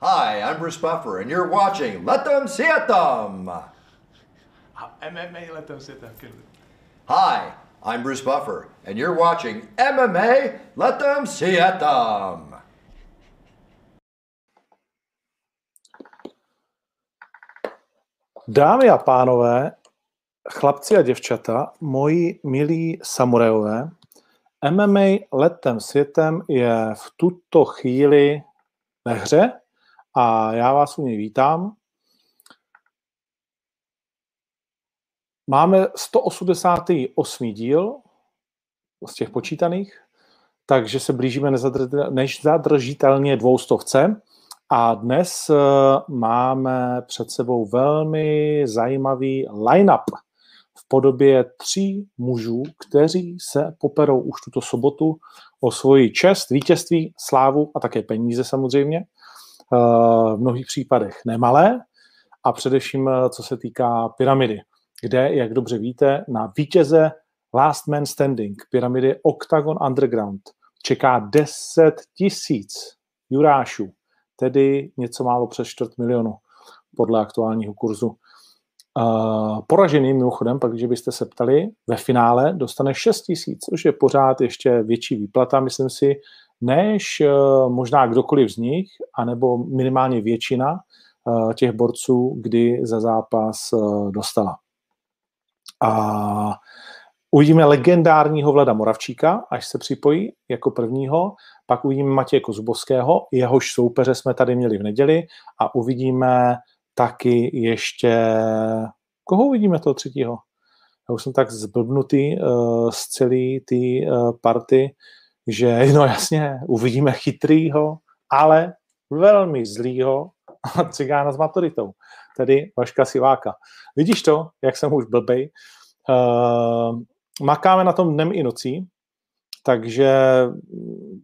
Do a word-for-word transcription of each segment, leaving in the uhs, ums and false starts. Hi, I'm Bruce Buffer and you're watching Letem Světem! M M A Letem Světem. Hi, I'm Bruce Buffer and you're watching M M A Letem Světem! Dámy a pánové, chlapci a děvčata, moji milí samurajové, M M A Letem Světem je v tuto chvíli ve hře a já vás u něj vítám. Máme sto osmdesátý osmý díl z těch počítaných, takže se blížíme než zadržitelně dvoustovce. A dnes máme před sebou velmi zajímavý line-up v podobě tří mužů, kteří se poperou už tuto sobotu o svoji čest, vítězství, slávu a také peníze samozřejmě. V mnohých případech nemalé a především co se týká pyramidy, kde, jak dobře víte, na vítěze Last Man Standing, pyramidy Octagon Underground, čeká deset tisíc jurášů, tedy něco málo přes čtvrt milionu podle aktuálního kurzu. Poražený mimochodem, pak když byste se ptali, ve finále dostane šest tisíc, což je pořád ještě větší výplata, myslím si, než možná kdokoliv z nich, anebo minimálně většina těch borců, kdy za zápas dostala. A uvidíme legendárního Vlada Moravčíka, až se připojí jako prvního, pak uvidíme Matěje Kozubovského, jehož soupeře jsme tady měli v neděli a uvidíme taky ještě... Koho uvidíme toho třetího? Já už jsem tak zblbnutý uh, z celé té uh, party, že no jasně, uvidíme chytrýho, ale velmi zlýho cigána s maturitou, tedy Vaška Siváka. Vidíš to, jak jsem už blbej? Uh, makáme na tom dnem i nocí, takže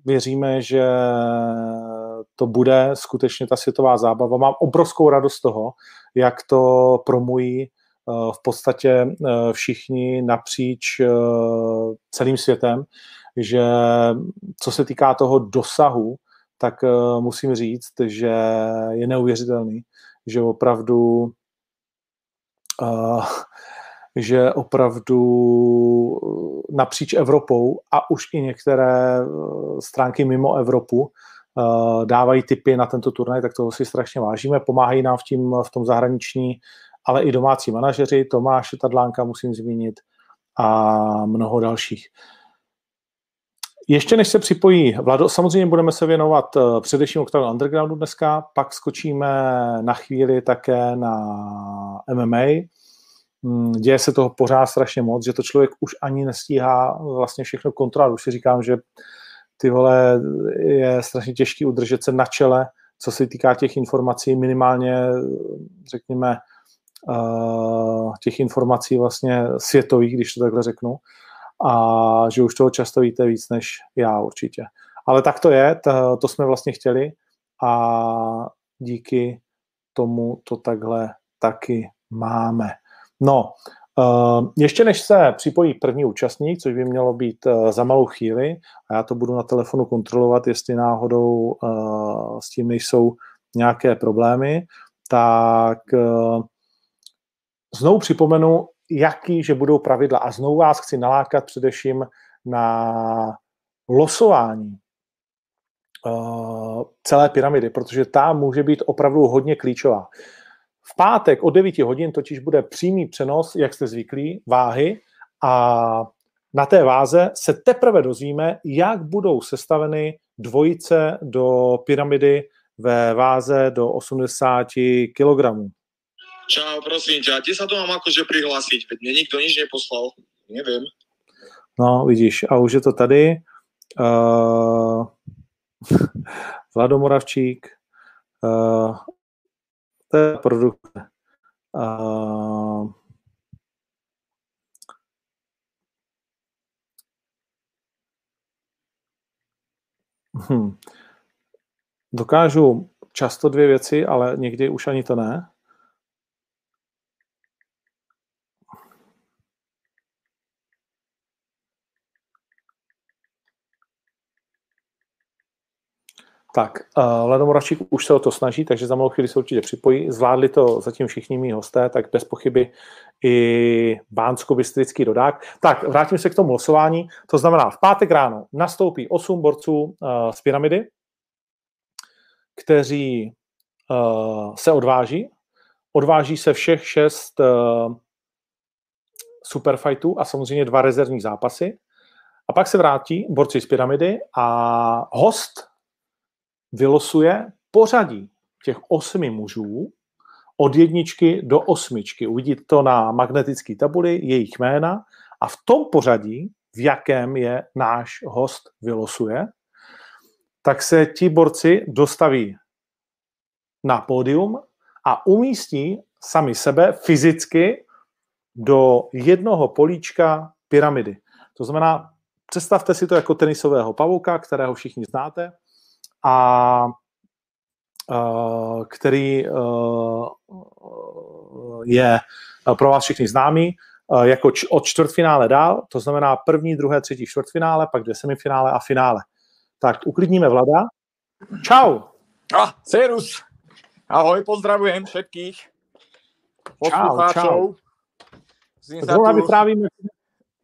věříme, že to bude skutečně ta světová zábava. Mám obrovskou radost z toho, jak to promují uh, v podstatě uh, všichni napříč uh, celým světem, že co se týká toho dosahu, tak uh, musím říct, že je neuvěřitelný, že opravdu uh, že opravdu napříč Evropou a už i některé stránky mimo Evropu uh, dávají tipy na tento turnaj, tak toho si strašně vážíme, pomáhají nám v, tím, v tom zahraniční, ale i domácí manažeři, Tomáš Tadlánka musím zmínit a mnoho dalších. Ještě než se připojí Vlado, samozřejmě budeme se věnovat především Octagon Undergroundu dneska, pak skočíme na chvíli také na M M A. Děje se toho pořád strašně moc, že to člověk už ani nestíhá vlastně všechno kontrolovat. Už si říkám, že ty vole, je strašně těžký udržet se na čele, co se týká těch informací, minimálně řekněme těch informací vlastně světových, když to takhle řeknu. A že už toho často víte víc než já určitě. Ale tak to je, to jsme vlastně chtěli a díky tomu to takhle taky máme. No, ještě než se připojí první účastník, což by mělo být za malou chvíli, a já to budu na telefonu kontrolovat, jestli náhodou s tím nejsou nějaké problémy, tak znovu připomenu, jaký, že budou pravidla. A znovu vás chci nalákat především na losování uh, celé pyramidy, protože ta může být opravdu hodně klíčová. V pátek od devět hodin totiž bude přímý přenos, jak jste zvyklí, váhy a na té váze se teprve dozvíme, jak budou sestaveny dvojice do pyramidy ve váze do osmdesáti kilogramů. Čau, prosím tě, a kde se to mám akože prihlásit? Mě nikdo nič neposlal, nevím. No, vidíš, a už je to tady. Uh, Vlado Moravčík, uh, to je produkce. Uh, hm. Dokážu často dvě věci, ale někdy už ani to ne. Tak, uh, Vlado Moravčík už se o to snaží, takže za malou chvíli se určitě připojí. Zvládli to zatím všichni mý hosté, tak bez pochyby i Bánsko-Bystrický rodák. Tak, vrátím se k tomu losování. To znamená, v pátek ráno nastoupí osm borců uh, z Pyramidy, kteří uh, se odváží. Odváží se všech šest uh, superfightů a samozřejmě dva rezervní zápasy. A pak se vrátí borci z Pyramidy a host vylosuje pořadí těch osmi mužů od jedničky do osmičky. Uvidíte to na magnetické tabuli, jejich jména a v tom pořadí, v jakém je náš host vylosuje, tak se ti borci dostaví na pódium a umístí sami sebe fyzicky do jednoho políčka pyramidy. To znamená, představte si to jako tenisového pavouka, kterého všichni znáte, a uh, který uh, je pro vás všichni známý, uh, jako č- od čtvrtfinále dál, to znamená první, druhé, třetí, čtvrtfinále, pak dvě semifinále a finále. Tak uklidníme Vlada. Čau! Ah, serus! Ahoj, pozdravujem všetkých poslucháčov. Zrovna vyprávíme,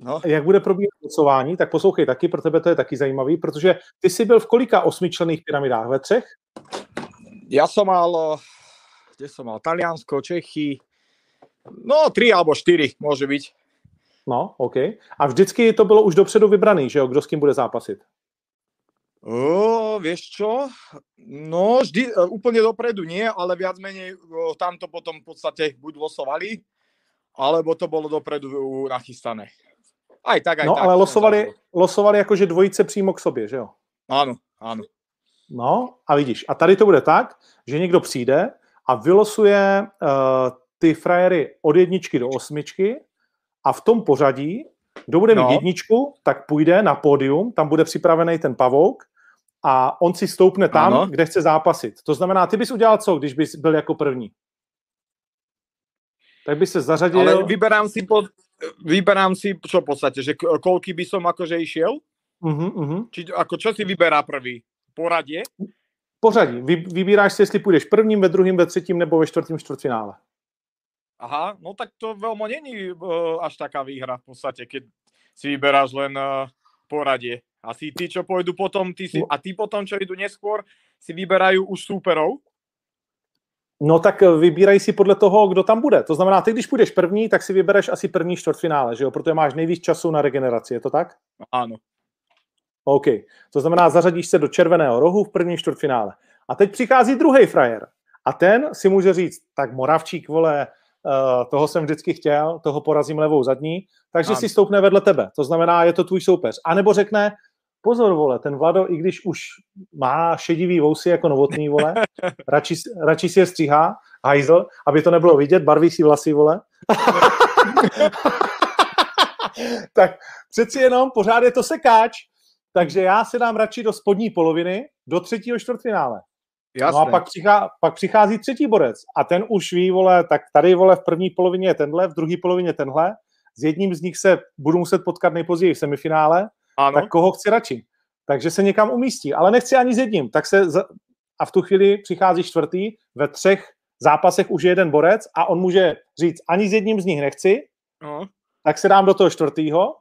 no. Jak bude probíhat losování, tak poslouchej taky, pro tebe to je taky zajímavý, protože ty jsi byl v kolika osmičlenných pyramidách, ve třech? Já jsem mal, kde jsem mal, Taliansko, Čechy, no tři alebo čtyři, může být. No, OK. A vždycky to bylo už dopředu vybraný, že jo, kdo s kým bude zápasit? O, vieš čo? No, vždy, úplne dopredu nie, ale viac menej tamto potom v podstate buď losovali, alebo to bolo dopredu nachystané. Aj tak, aj no, tak. No, ale losovali, losovali jakože dvojice přímo k sobě, že jo? Áno, áno. No, a vidíš, a tady to bude tak, že někdo přijde a vylosuje uh, ty frajery od jedničky do osmičky a v tom pořadí, kdo bude mít no. jedničku, tak půjde na pódium, tam bude připravený ten pavouk a on si stoupne tam, ano. kde chce zápasit. To znamená, ty bys udělal co, když bys byl jako první? Tak bys se zařadil... Ale vyberám si, pod, vyberám si čo v podstate, že koľky by som akože išiel? Uh-huh, uh-huh. Či, ako, čo si vyberá prvý? Poradie? Pořadí. Vy, vybíráš si, jestli půjdeš prvním, ve druhým, ve třetím nebo ve čtvrtým čtvrtfinále. Aha, no tak to veľmi není uh, až taká výhra v podstate, keď si vyberáš len uh, poradie. Asi tí, čo pôjdu potom, tí si, a tí potom, čo idú neskôr, si vyberajú už súperov? No tak vybírají si podle toho, kdo tam bude. To znamená, ty když půjdeš první, tak si vybereš asi první čtvrtfinále, že jo? Protože máš nejvíc času na regeneraci, je to tak? Ano. OK, to znamená, zařadíš se do červeného rohu v prvním čtvrtfinále. A teď přichází druhý frajer. A ten si může říct, tak Moravčík, vole, Uh, toho jsem vždycky chtěl, toho porazím levou zadní, takže ano. si stoupne vedle tebe. To znamená, je to tvůj soupeř. A nebo řekne, pozor, vole, ten Vlado, i když už má šedivý vousy jako novotný, vole, radši, radši si je stříhá, hajzl, aby to nebylo vidět, barví si vlasy, vole. Tak přeci jenom, pořád je to sekáč, takže já se dám radši do spodní poloviny, do třetího čtvrtfinále. Jasné. No a pak, přichá, pak přichází třetí borec a ten už ví, vole, tak tady, vole, v první polovině je tenhle, v druhé polovině tenhle, s jedním z nich se budu muset potkat nejpozději v semifinále, ano. Tak koho chci radši. Takže se někam umístí, ale nechci ani s jedním. Tak se za... A v tu chvíli přichází čtvrtý, ve třech zápasech už je jeden borec a on může říct, ani s jedním z nich nechci, no. Tak se dám do toho čtvrtýho.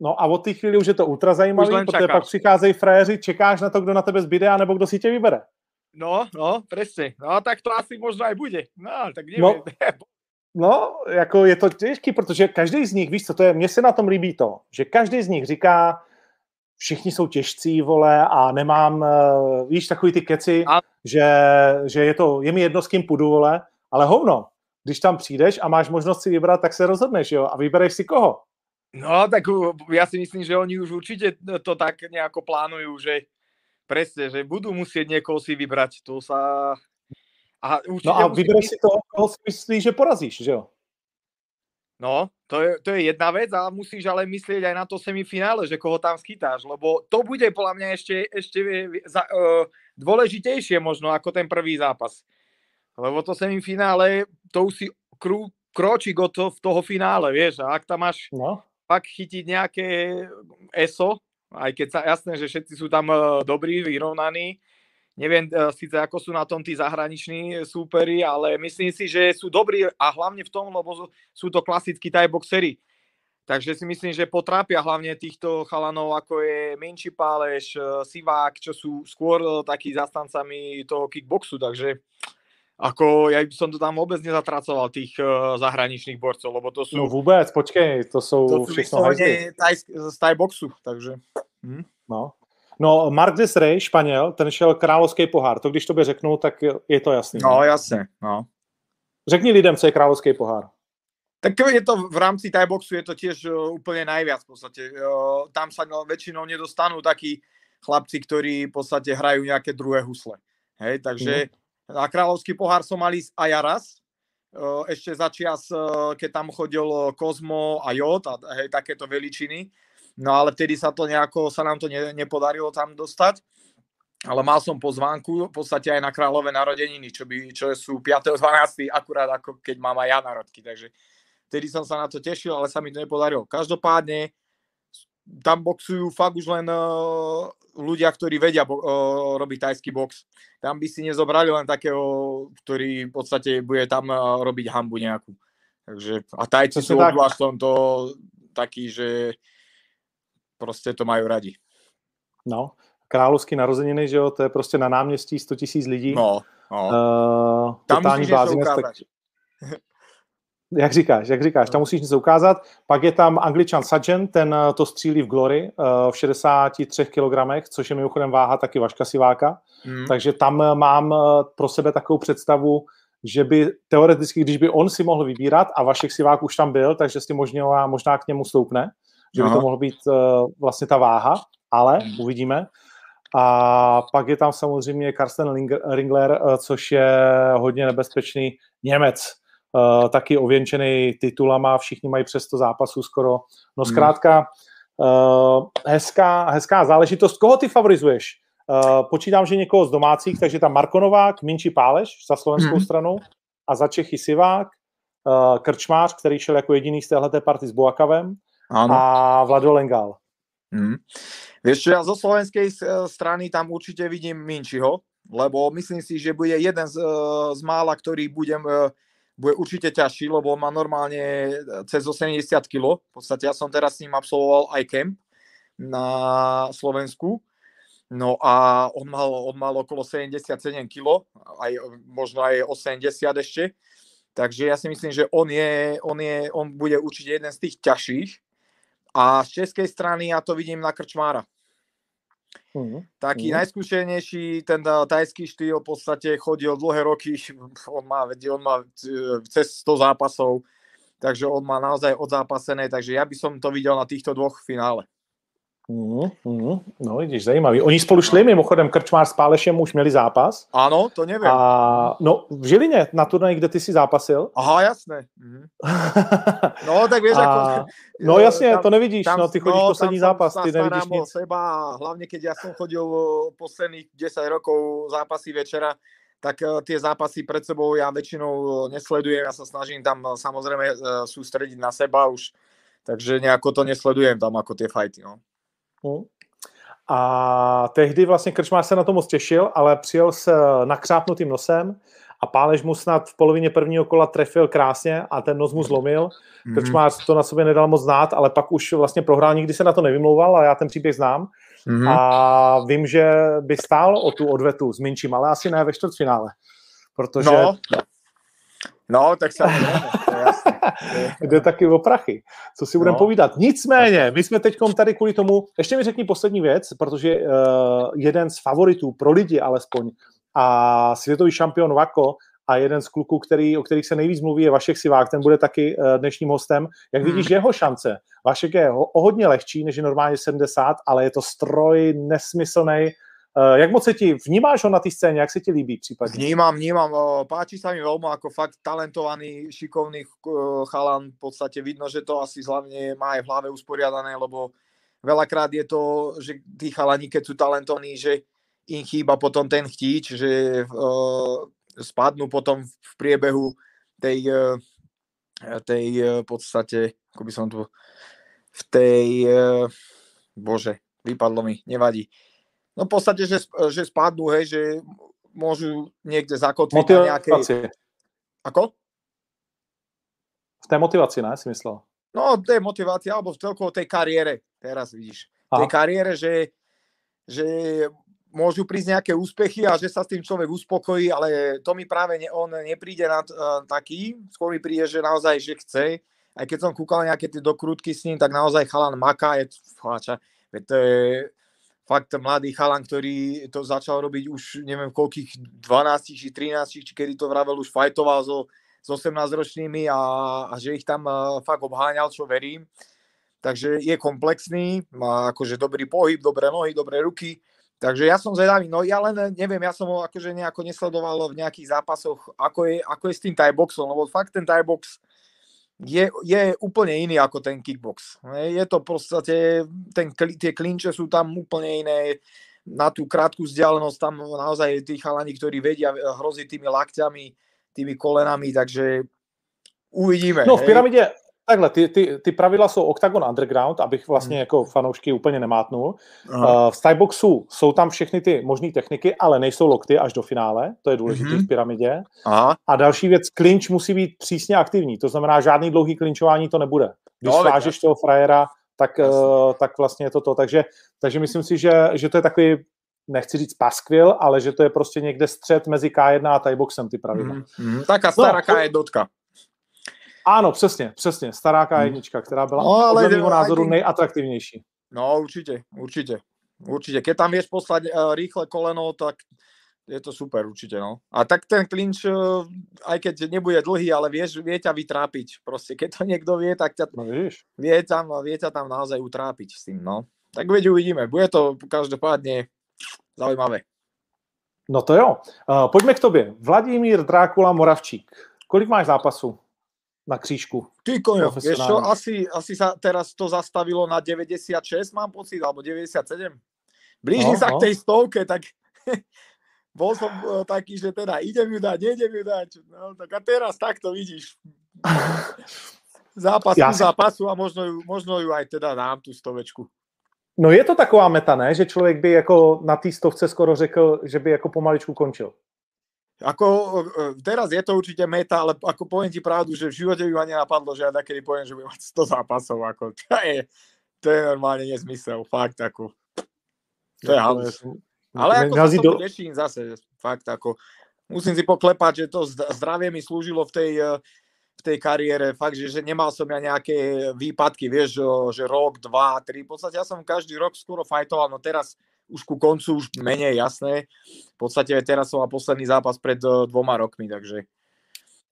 No a od té chvíli už je to ultra zajímavé, protože pak přicházejí frajeři, čekáš na to, kdo na tebe zbyde, anebo kdo si tě vybere. No, no, presne. No, tak to asi možno aj bude. No, tak neviem. No, no jako je to těžký, protože každý z nich, víš co, to je, mně se na tom líbí to, že každý z nich říká, všichni jsou těžcí, vole, a nemám, víš, takový ty keci, a... že, že je to, je mi jedno, s kým půjdu, vole, ale hovno, když tam přijdeš a máš možnost si vybrat, tak se rozhodneš, jo, a vybereš si koho. No, tak ja si myslím, že oni už určite to tak nejako plánujú, že presne, že budú musieť niekoho si vybrať. To sa... A no a vybereš si toho, koho si myslíš, že porazíš, že jo? No, to je, to je jedna vec a musíš ale myslieť aj na to semifinále, že koho tam schytáš, lebo to bude podľa mňa ešte, ešte za, uh, dôležitejšie možno ako ten prvý zápas. Lebo to semifinále, to už si krú, kročí od to, toho finále, vieš, a ak tam máš no. pak chytiť nejaké eso, aj keď sa jasné, že všetci sú tam dobrí, vyrovnaní, Neviem síce, ako sú na tom tí zahraniční súperi, ale myslím si, že sú dobrí a hlavne v tom, lebo sú to klasickí thai boxery. Takže si myslím, že potrápia hlavne týchto chalanov, ako je Minčipáleš, Sivák, čo sú skôr takí zastancami toho kickboxu. Takže ako ja by som to tam vôbec nezatracoval tých zahraničných borcov, lebo to sú... No vôbec, počkej, to sú všechno hajzdy. To sú z thai boxu, takže... Hm? No. No, Mark Desrey, Španěl, ten šel královský pohár. To když tobě řeknu, tak je to jasný. No, jasně, no. Řekni lidem, co je královský pohár. Tak je to v rámci thaiboxu, je to tiež úplně najviac v podstate. Tam sa väčšinou nedostanú takí chlapci, ktorí v podstate hrajú nejaké druhé husle. Hej, takže mm. na královský pohár som mal ísť aj ja raz. Ešte začias, keď tam chodil Kozmo a Jot a hej, takéto veličiny. No ale vtedy sa to nejako, sa nám to ne, nepodarilo tam dostať. Ale mal som pozvánku v podstate aj na kráľové narodeniny, čo, by, čo sú piateho dvanásteho akurát ako keď mám aj ja narodky. Takže vtedy som sa na to tešil, ale sa mi to nepodarilo. Každopádne tam boxujú fakt už len uh, ľudia, ktorí vedia bo- uh, robiť tajský box. Tam by si nezobrali len takého, ktorý v podstate bude tam uh, robiť hambu nejakú. Takže, a tajci sú obzvlášť tomto taký, že... Prostě to mají radi. No, královský narozeniny, že jo, to je prostě na náměstí sto tisíc lidí. No, no. Uh, tam musíš něco ukázat. Jak říkáš, jak říkáš, no. Tam musíš něco ukázat. Pak je tam Angličan Sargent, ten to střílí v Glory uh, v šedesáti třech kilogramech, což je mimochodem váha taky Vaška Siváka. Mm. Takže tam mám pro sebe takovou představu, že by teoreticky, když by on si mohl vybírat a Vašek Sivák už tam byl, takže si možná, možná k němu stoupne. Že by to mohlo být uh, vlastně ta váha, ale uvidíme. A pak je tam samozřejmě Karsten Ringler, uh, což je hodně nebezpečný Němec, uh, taky ověnčený titulama, všichni mají přes to zápasů skoro. No zkrátka, uh, hezká, hezká záležitost. Koho ty favorizuješ? Uh, počítám, že někoho z domácích, takže tam Marko Novák, Minčipáleš za slovenskou hmm. stranu a za Čechy Sivák, uh, Krčmář, který šel jako jediný z téhleté party s Boakavem, Áno. A Vlado Lengál. Mm. Vieš čo, ja zo slovenskej strany tam určite vidím Minčiho, lebo myslím si, že bude jeden z, z mála, ktorý budem, bude určite ťažší, lebo on má normálne cez osemdesiat kilogramov. V podstate ja som teraz s ním absolvoval aj kemp na Slovensku. No a on mal, on mal okolo sedemdesiatsedem kilogramov, aj, možno aj osemdesiat ešte. Takže ja si myslím, že on, je, on, je, on bude určite jeden z tých ťažších. A z českej strany ja to vidím na Krčmára. Mm. Taký mm. najskúšenejší, ten tajský štýl v podstate chodil dlhé roky, on má, on má cez sto zápasov, takže on má naozaj odzápasené, takže ja by som to videl na týchto dvoch finále. Mm, mm, no vidíš, zajímavý. Oni spolu šli, mimochodem Krčmář s Pálešem už měli zápas. Ano, to nevím. A, no v Žilině, na turnaji, kde ty jsi zápasil. Aha, jasné. Mm. No tak víš, a, jako... No jasně, tam, to nevidíš, tam, no ty chodíš no, poslední zápas, ty nevidíš nic. Seba, hlavně, keď já jsem chodil posledních desať rokov zápasy večera, tak ty zápasy před sebou já většinou nesledujem, já se snažím tam samozřejmě soustředit na seba už, takže nějako to nesledujem tam jako ty fajty, no. Hmm. A tehdy vlastně Krčmář se na to moc těšil, ale přijel s nakřápnutým nosem a Páleš mu snad v polovině prvního kola trefil krásně a ten nos mu zlomil. Hmm. Krčmář to na sobě nedal moc znát, ale pak už vlastně prohrál, nikdy se na to nevymlouval a já ten příběh znám. Hmm. A vím, že by stál o tu odvetu s Minčím, ale asi ne ve čtvrtfinále, protože... No. No, tak se jde taky o prachy, co si budeme no. povídat. Nicméně, my jsme teďkom tady kvůli tomu, ještě mi řekni poslední věc, protože uh, jeden z favoritů pro lidi alespoň a světový šampion Vako a jeden z kluků, který, o kterých se nejvíc mluví, je Vašek Sivák, ten bude taky uh, dnešním hostem. Jak hmm. vidíš jeho šance? Vašek je ho, o hodně lehčí, než je normálně sedmdesát, ale je to stroj nesmyslnej. Jak moc se ti, vnímáš ho na té scéně, jak se ti líbí případně? Vnímám, vnímám, páči sa mi veľmi, ako fakt talentovaný, šikovný chalan, v podstate vidno, že to asi hlavne má aj v hlave usporiadané, lebo veľakrát je to, že tí chalani, keď sú talentovaní, že im chýba potom ten chtíč, že spadnú potom v priebehu tej, tej v podstate, ako by som to, v tej, bože, vypadlo mi, nevadí. no v podstate, že, že spadnú, hej, že môžu niekde zakotviť na nejakej... Ako? V tej motivácii, ne, si myslel? No, v tej motivácii, alebo v celkovo tej kariére, teraz vidíš. V tej kariére, že, že môžu prísť nejaké úspechy a že sa s tým človek uspokojí, ale to mi práve ne, on nepríde na uh, taký, skôr mi príde, že naozaj, že chce. Aj keď som kúkal nejaké tie dokrutky s ním, tak naozaj chalan maká, je fáča, to je fakt mladý chalan, ktorý to začal robiť už neviem koľkých dvanásť či trinásť, či kedy to vravel, už fajtoval so, s osemnásťročnými a, a že ich tam uh, fakt obháňal, čo verím. Takže je komplexný, má akože dobrý pohyb, dobré nohy, dobré ruky. Takže ja som zvedavý, no ja len neviem, ja som ho akože nejako nesledoval v nejakých zápasoch, ako je, ako je s tým thai-boxom, lebo fakt ten thai-box Je, je úplne iný ako ten kickbox. Je to proste, ten, tie klinče sú tam úplne iné, na tú krátku vzdialenosť tam naozaj tí chalani, ktorí vedia hroziť tými lakťami, tými kolenami, takže uvidíme. No v pyramidě, takhle, ty, ty, ty pravidla jsou Octagon Underground, abych vlastně hmm. jako fanoušky úplně nemátnul. Uh, v Styboxu jsou tam všechny ty možné techniky, ale nejsou lokty až do finále, to je důležité hmm. v pyramidě. Aha. A další věc, klinč musí být přísně aktivní, to znamená, žádný dlouhý klinčování to nebude. Když no, svážeš toho frajera, tak, uh, tak vlastně je to to. Takže, takže myslím si, že, že to je takový, nechci říct paskvil, ale že to je prostě někde střed mezi ká jedna a Thaiboxem ty pravidla. Hmm. Taká stará no, ká jedna. Áno, přesně, přesně, stará ká jedna, která byla no, podle mého názoru nejatraktivnější. No určitě, určitě, určitě. Keď tam vieš poslať uh, rýchle koleno, tak je to super určitě, no. A tak ten klinč, uh, aj keď nebude dlhý, ale vieš, vie ťa vytrápiť. Proste, keď to niekto vie, tak ťa, no, vie, tam, vie ťa tam naozaj utrápiť s tým, no. Tak veď uvidíme, bude to každopádne zaujímavé. No to jo. Uh, pojďme k tobě. Vladimír Drákula Moravčík. Kolik máš zápasů na křížku? Ty koňo, vieš čo, asi, asi sa teraz to zastavilo na deväťdesiatšesť, mám pocit, alebo deväťdesiatsedem. Blíži no, sa no. k tej stovke, tak bol som taký, že teda idem ju dať, nejdem ju dať. No, tak a teraz takto vidíš. Zápas ja. zápasu a možno ju, možno ju aj teda dám tú stovečku. No je to taková meta, ne? Že člověk by jako na té stovce skoro řekl, že by jako pomaličku končil. Ako, teraz je to určite meta, ale ako poviem ti pravdu, že v živote by ma nenapadlo, že ja takedy poviem, že budem mať sto zápasov. Ako, to, je, to je normálne nezmysel, fakt ako. To je halus. Ale ako sa to teším zase, fakt ako. Musím si poklepať, že to zdravie mi slúžilo v tej, v tej kariére, fakt, že, že nemal som ja nejaké výpadky, vieš, že rok, dva, tri, v podstate ja som každý rok skoro fajtoval, no teraz už ku koncu, už menej, jasné. V podstate teraz som mal posledný zápas pred dvoma rokmi, takže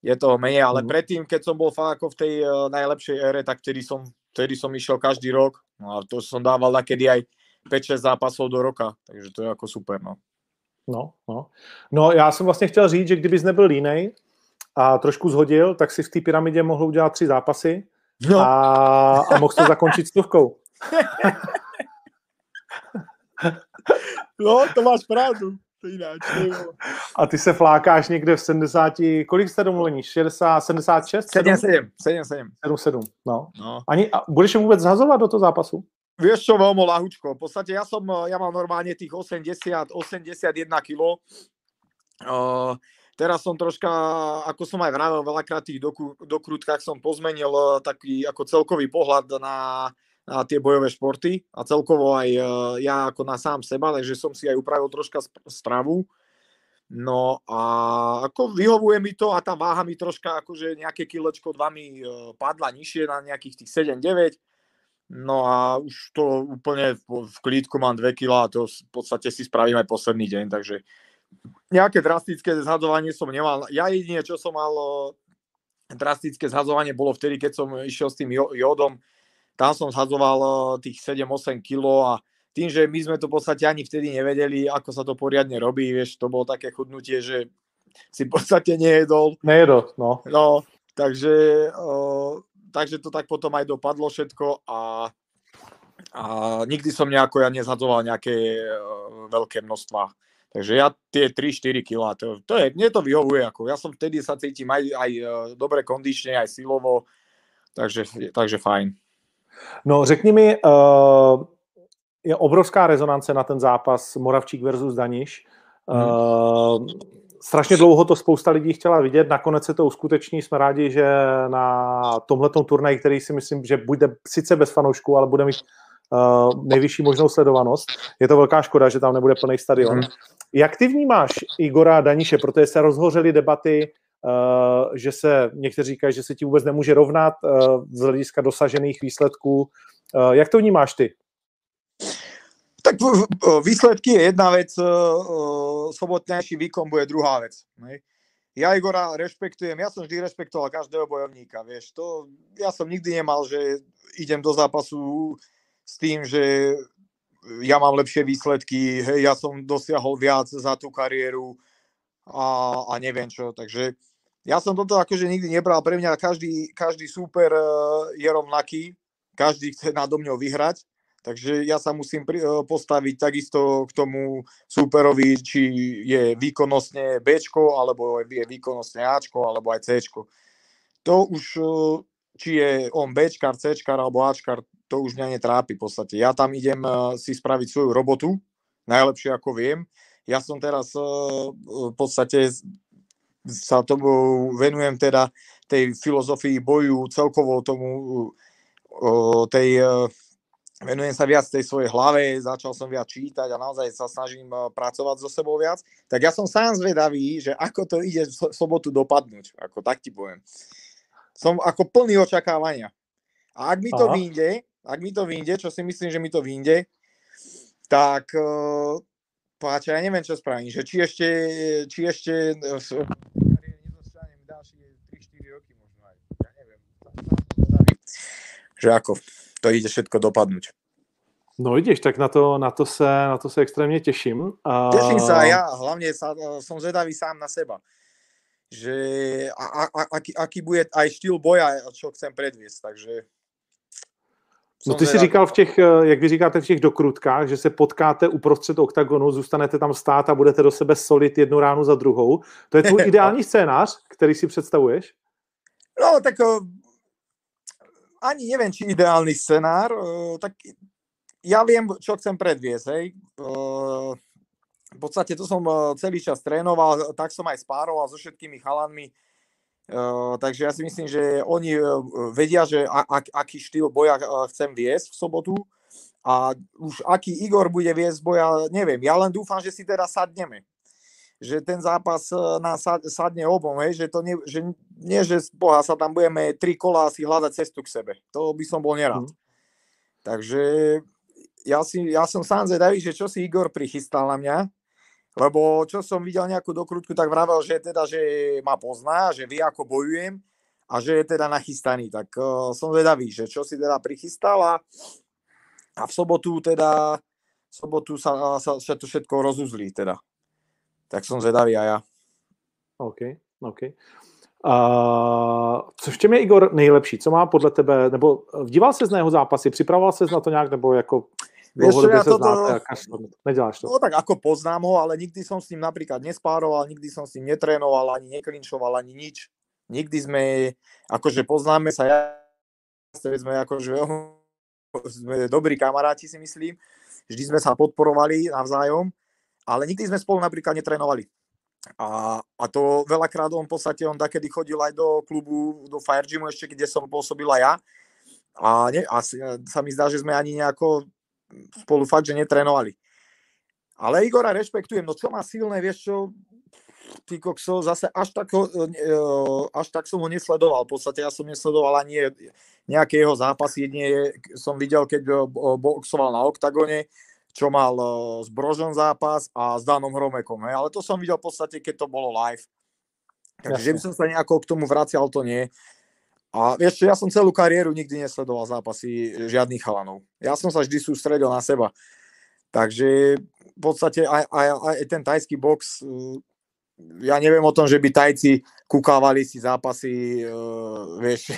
je toho menej, ale predtým, keď som bol fakt ako v tej najlepšej ére, tak vtedy som, vtedy som išiel každý rok. No a to som dával nakedy aj päť šesť zápasov do roka, takže to je ako super, no. No, no. No já jsem vlastně chtěl říct, že kdybys nebyl línej a trošku zhodil, tak si v té pyramidě mohl udělat tři zápasy no. a, a mohl to zakončit stovkou. No, to máš pravdu. To jináč, a ty se flákáš někde v sedmdesáti, kolik jste domluvení? šedesát, sedmdesát šest? sedemdesiatsedem. sedemdesiatsedem, no. no. Ani, a budeš je vůbec zhazovat do toho zápasu? Vieš čo, veľmi ľahučko. V podstate ja som, ja mám normálne tých osemdesiat, osemdesiatjeden kilo. Uh, teraz som troška, ako som aj vravel, veľakrát tých doku, dokrutkách som pozmenil uh, taký ako celkový pohľad na... na tie bojové športy a celkovo aj ja ako na sám seba, takže som si aj upravil troška stravu. No a ako vyhovuje mi to a tá váha mi troška akože nejaké kilečko dva mi padla nižšie na nejakých tých sedem deväť. No a už to úplne v klídku mám dve kilá a to v podstate si spravím aj posledný deň, takže nejaké drastické zhadzovanie som nemal. Ja jedine, čo som mal drastické zhadzovanie bolo vtedy, keď som išiel s tým jódom. Tam som zhadzoval tých sedem osem kilo a tým, že my sme to v podstate ani vtedy nevedeli, ako sa to poriadne robí, vieš, to bolo také chudnutie, že si v podstate nejedol. Nejedol, no. No, takže, uh, takže to tak potom aj dopadlo všetko a, a nikdy som nejako, ja nezhadzoval nejaké uh, veľké množstva. Takže ja tie tri štyri kilá, to, to je, mne to vyhovuje, ako ja som vtedy sa cítim aj, aj uh, dobre kondične, aj silovo, takže, takže fajn. No řekni mi, je obrovská rezonance na ten zápas Moravčík versus Daniš. Hmm. Uh, strašně dlouho to spousta lidí chtěla vidět, nakonec se to uskuteční, jsme rádi, že na tomhletom turnaji, který si myslím, že bude sice bez fanoušků, ale bude mít uh, nejvyšší možnou sledovanost. Je to velká škoda, že tam nebude plný stadion. Hmm. Jak ty vnímáš Igora Daniše, protože se rozhořely debaty, Uh, že se, někteří říkají, že se ti vůbec nemůže rovnat uh, z hlediska dosažených výsledků. Uh, jak to vnímáš ty? Tak výsledky je jedna věc, uh, sobotnější výkon bude druhá věc. Ne? Ja Igora rešpektujem, ja som vždy rešpektoval každého bojovníka, vieš, to ja som nikdy nemal, že idem do zápasu s tým, že ja mám lepšie výsledky, hej, ja som dosiahol viac za tú kariéru a, a neviem čo, takže ja som toto akože nikdy nebral, pre mňa každý, každý súper je rovnaký, každý chce nado mňou vyhrať, takže ja sa musím postaviť takisto k tomu súperovi, či je výkonnostne Bčko, alebo je výkonnostne Ačko, alebo aj Cčko. To už, či je on Bčkar, Cčkar, alebo Ačkar, to už mňa netrápi v podstate. Ja tam idem si spraviť svoju robotu, najlepšie ako viem. Ja som teraz v podstate... sa tomu venujem teda tej filozofii boju, celkovo tomu tej, venujem sa viac tej svojej hlave, začal som viac čítať a naozaj sa snažím pracovať so sebou viac, tak ja som sám zvedavý, že ako to ide v sobotu dopadnúť, ako tak ti poviem. Som ako plný očakávania. A ak mi to vyjde, ak mi to vyjde, čo si myslím, že mi to vyjde, tak... Páče, ja neviem, čo spravím, že či ešte, či ešte nedostanem ďalšie tri štyri roky možno aj, ja neviem. Že ako to ide všetko dopadnúť. No vidíš, tak na to, na to se, na to se extrémne teším. A... Teším sa aj ja, hlavne sa, som zvedavý sám na seba. Že a, a, aký, aký bude aj štýl boja, čo chcem predviesť, takže... No ty si říkal v těch, jak vy říkáte, v těch dokrutkách, že se potkáte uprostřed oktagonu, zůstanete tam stát a budete do sebe solit jednu ránu za druhou. To je tvůj ideální scénář, který si představuješ? No tak ani nevím, či ideální scénář, tak já vím, čo chcem predviesť. Hej. V podstatě to jsem celý čas trénoval, tak jsem aj spároval so všetkými chalanmi. Uh, takže ja si myslím, že oni uh, vedia, že a, a, aký štýl boja uh, chcem viesť v sobotu a už aký Igor bude viesť boja, neviem, ja len dúfam, že si teda sadneme, že ten zápas uh, nás sadne obom, hej, že to nie, že, nie, že z Boha sa tam budeme tri kola si hľadať cestu k sebe, to by som bol nerád. Mm. Takže ja, si, ja som sám zvedavý, že čo si Igor prichystal na mňa. Lebo čo som videl nejakú dokrutku, tak vravel, že teda, že ma pozná, že vie, ako bojujem a že je teda nachystaný. Tak uh, som zvedavý, že čo si teda prichystal a, a v sobotu teda, v sobotu sa, sa to všetko rozuzlí teda. Tak som zvedavý aj ja. OK, OK. Uh, co v čem je Igor nejlepší? Co má podle tebe, nebo díval ses na jeho zápasy, připravoval ses na to nějak, nebo jako... Vieš, ja toto, nedeláš to. No tak ako poznám ho, ale nikdy som s ním napríklad nespároval, nikdy som s ním netrénoval, ani neklinčoval, ani nič. Nikdy sme, akože poznáme sa, ja sme akože sme dobrí kamaráti, si myslím. Vždy sme sa podporovali navzájom, ale nikdy sme spolu napríklad netrénovali. A, a to veľakrát on v podstate, on takedy chodil aj do klubu, do Fire Gymu ešte, kde som pôsobil aj ja. A, ne, a sa mi zdá, že sme ani nejako spolu fakt, že netrénovali. Ale Igora rešpektujem, no čo má silné, vieš čo, ty kokso, zase až tak, ho, až tak som ho nesledoval, v podstate ja som nesledoval ani nejaké jeho zápasy, jedine som videl, keď boxoval na oktagone, čo mal s Brožom zápas a s Danom Hromekom, he? Ale to som videl v podstate, keď to bolo live. Takže že by som sa nejako k tomu vracial, to nie. A vieš, ja som celú kariéru nikdy nesledoval zápasy žiadnych chalanov. Ja som sa vždy sústredil na seba. Takže v podstate aj, aj, aj ten tajský box, ja neviem o tom, že by Tajci kukávali si zápasy, uh, vieš,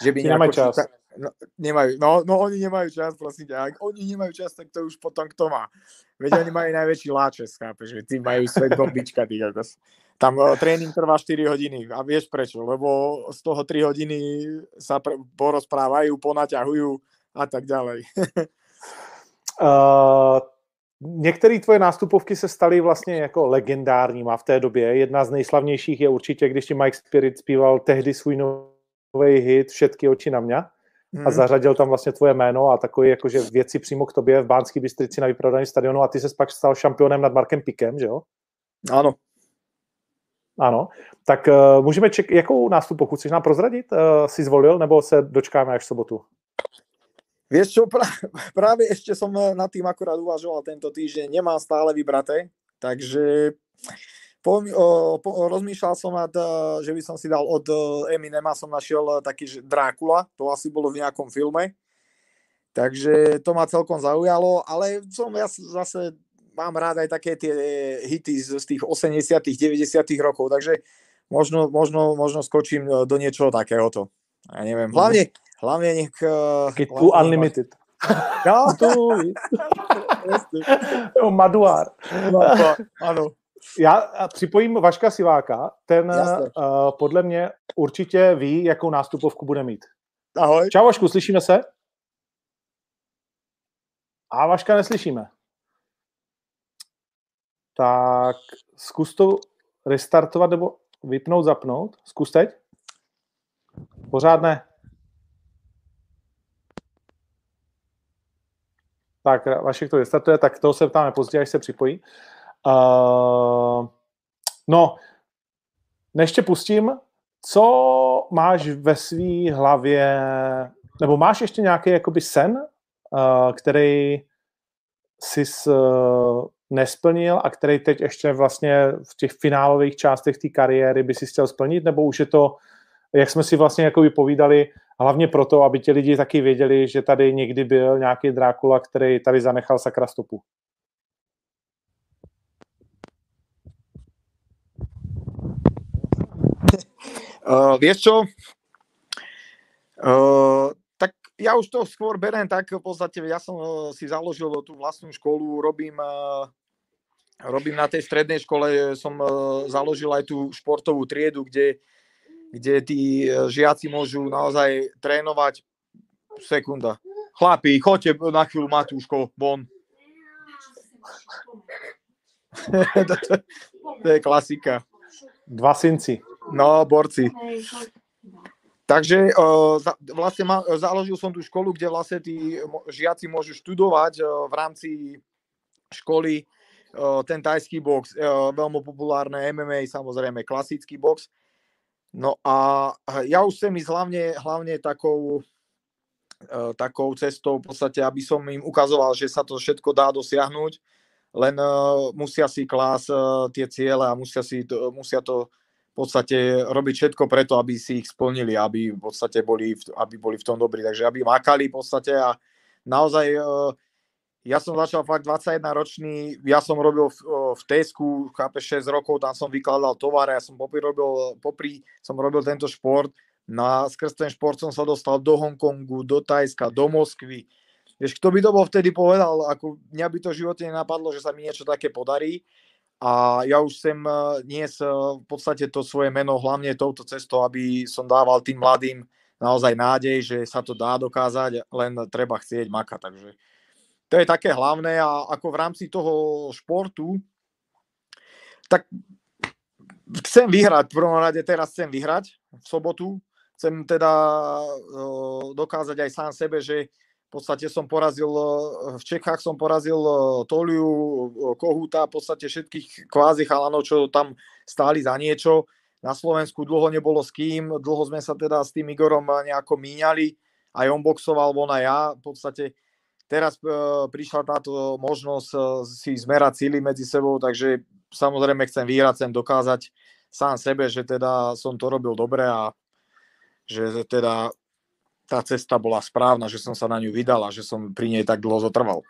že by nemajú čas. Či, no, nemajú, no, no oni nemajú čas, prosím ťa. Ak oni nemajú čas, tak to už potom kto má. Veď oni majú najväčší láčes, chápeš, veď tí majú svet bombička, tí kakos. Tam tréning trvá štyri hodiny a vieš prečo, lebo z toho tri hodiny sa porozprávajú, ponaťahujú a tak ďalej. Uh, Některé tvoje nástupovky se staly vlastně jako legendárníma v té době. Jedna z nejslavnějších je určitě, když ti Mike Spirit zpíval tehdy svůj nový hit Všetky oči na mě a zařadil tam vlastně tvoje jméno a takové jakože věci přímo k tobě v Banské Bystrici na vyprodaném stadionu a ty se pak stal šampionem nad Markem Píkem, že jo? Ano. Ano. Tak uh, můžeme čekat, jakou nástupovku chceš nám prozradit? Uh, jsi zvolil, nebo se dočkáme až v sobotu? Vieš čo, prá- práve ešte som nad tým akorát uvažoval tento týždeň, nemám stále vybraté, takže po, o, po, o, rozmýšľal som nad, že by som si dal od Eminema, som našiel taký že Drákula, to asi bolo v nejakom filme, takže to ma celkom zaujalo, ale som ja zase, mám rád aj také tie hity z tých osemdesiatych, deväťdesiatych rokov, takže možno, možno, možno skočím do niečoho takéhoto, ja neviem, hlavne... Hlavně něk... Kitu Unlimited. No, to... Maduár. Ano. Já připojím Vaška Siváka, ten uh, podle mě určitě ví, jakou nástupovku bude mít. Ahoj. Čau Vašku, slyšíme se? A Vaška neslyšíme. Tak zkus to restartovat nebo vypnout, zapnout. Zkus teď. Pořád ne. Tak, Vašek to restartuje, tak toho se ptáme později, až se připojí. Uh, no, než tě pustím, co máš ve svý hlavě, nebo máš ještě nějaký jakoby sen, uh, který jsi uh, nesplnil a který teď ještě vlastně v těch finálových částech té kariéry by si chtěl splnit, nebo už je to, jak jsme si vlastně jakoby povídali, hlavně proto, aby ti lidi taky věděli, že tady někdy byl nějaký Drákula, který tady zanechal sakra stopu. Uh, vieš čo? Uh, tak ja už to skôr berem tak, v podstate ja som si založil tú vlastnú školu, robím, uh, robím na tej strednej škole, som uh, založil aj tú športovú triedu, kde kde tí žiaci môžu naozaj trénovať. Sekunda. Chlapi, choďte na chvíľu Matúško von. to, to, to je klasika. Dva synci. No, borci. Takže uh, za, vlastne ma, založil som tú školu, kde vlastne tí žiaci môžu študovať uh, v rámci školy uh, ten tajský box, uh, veľmi populárne M M A, samozrejme klasický box. No a ja už chcem ísť hlavne, hlavne takou, e, takou cestou, v podstate, aby som im ukazoval, že sa to všetko dá dosiahnuť, len e, musia si klásť e, tie ciele a musia, si, to, musia to v podstate robiť všetko preto, aby si ich splnili, aby v podstate boli, aby boli v tom dobrí. Takže aby makali v podstate a naozaj... E, Ja som začal fakt dvadsaťjednoročný, ja som robil v, v Tesku, chápeš, šesť rokov, tam som vykladal tovar, ja som popri, robil, popri som robil tento šport, na, skrz ten šport som sa dostal do Hongkongu, do Tajska, do Moskvy. Vieš, kto by to bol vtedy povedal, ako mňa by to v živote nenapadlo, že sa mi niečo také podarí a ja už sem dnes v podstate to svoje meno, hlavne touto cestou, aby som dával tým mladým naozaj nádej, že sa to dá dokázať, len treba chcieť makať, takže... To je také hlavné a ako v rámci toho športu, tak chcem vyhrať, v prvom rade teraz chcem vyhrať v sobotu, chcem teda dokázať aj sám sebe, že v podstate som porazil, v Čechách som porazil Toliu, Kohúta, v podstate všetkých kvázi chalanov, čo tam stáli za niečo. Na Slovensku dlho nebolo s kým, dlho sme sa teda s tým Igorom nejako míňali, aj on boxoval, on a ja, v podstate... Teraz prišla táto možnosť si zmerať síly medzi sebou, takže samozrejme chcem vyhrať, chcem dokázať sám sebe, že teda som to robil dobre a že teda tá cesta bola správna, že som sa na ňu vydal a že som pri nej tak dlho zotrval.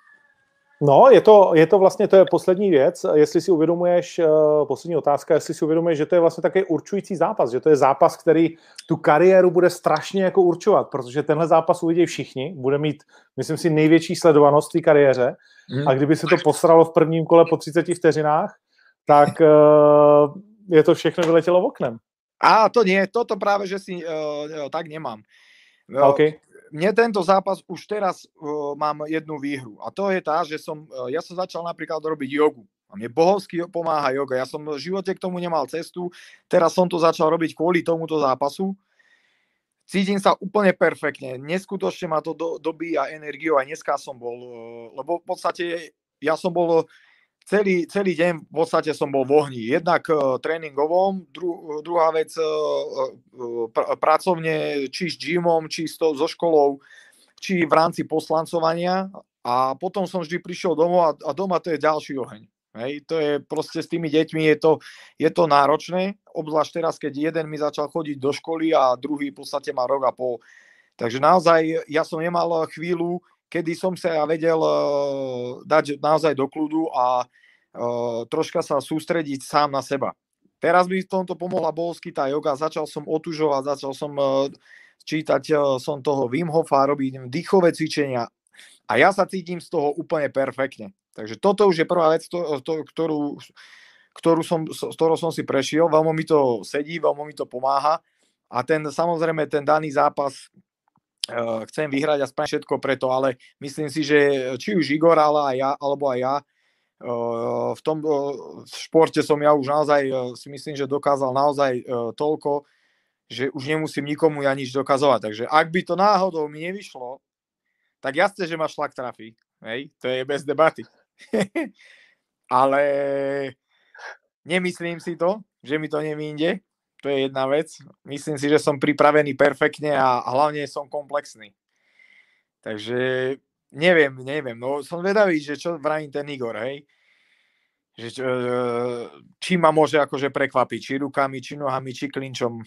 No, je to, je to vlastně, to je poslední věc, jestli si uvědomuješ, poslední otázka, jestli si uvědomuješ, že to je vlastně takový určující zápas, že to je zápas, který tu kariéru bude strašně jako určovat, protože tenhle zápas uvidí všichni, bude mít, myslím si, největší sledovanost v té kariéře a kdyby se to posralo v prvním kole po třiceti vteřinách, tak je to všechno vyletělo oknem. A to nie, toto právě, že si uh, tak nemám. Okay. mne tento zápas už teraz uh, mám jednu výhru. A to je tá, že som, uh, ja som začal napríklad robiť jogu. A mne bohovsky pomáha joga. Ja som v živote k tomu nemal cestu. Teraz som to začal robiť kvôli tomuto zápasu. Cítim sa úplne perfektne. Neskutočne ma to do, dobíja energiu. A dneska som bol, uh, lebo v podstate ja som bol... Celý, celý deň v podstate som bol v ohni. Jednak uh, tréningovom, dru, druhá vec uh, pr- pracovne, či s gymom, či s tou, so školou, či v rámci poslancovania. A potom som vždy prišiel domov a, a doma to je ďalší oheň. Hej, to je proste s tými deťmi, je to, je to náročné. Obzvlášť teraz, keď jeden mi začal chodiť do školy a druhý v podstate má rok a pol. Takže naozaj ja som nemal chvíľu, kedy som sa vedel uh, dať naozaj do kľudu a uh, troška sa sústrediť sám na seba. Teraz by v tomto pomohla bohovsky tá joga, začal som otužovať, začal som uh, čítať uh, som toho Wim Hofa, robiť dýchové cvičenia a ja sa cítim z toho úplne perfektne. Takže toto už je prvá vec, to, to, ktorú, ktorú som, s ktorou som si prešiel, veľmi mi to sedí, veľmi mi to pomáha a ten, samozrejme ten daný zápas chcem vyhrať a spravím všetko preto, ale myslím si, že či už Igor, ale aj ja, alebo aj ja, v tom v športe som ja už naozaj si myslím, že dokázal naozaj toľko, že už nemusím nikomu ja nič dokazovať. Takže ak by to náhodou mi nevyšlo, tak jasne, že ma šlak trafí. Hej, to je bez debaty. Ale nemyslím si to, že mi to nevyjde. To je jedna vec. Myslím si, že som pripravený perfektne a hlavne som komplexný. Takže neviem, neviem. No som vedavý, že čo vraví ten Igor, hej? Že, čo, či ma môže akože prekvapiť, či rukami, či nohami, či klinčom.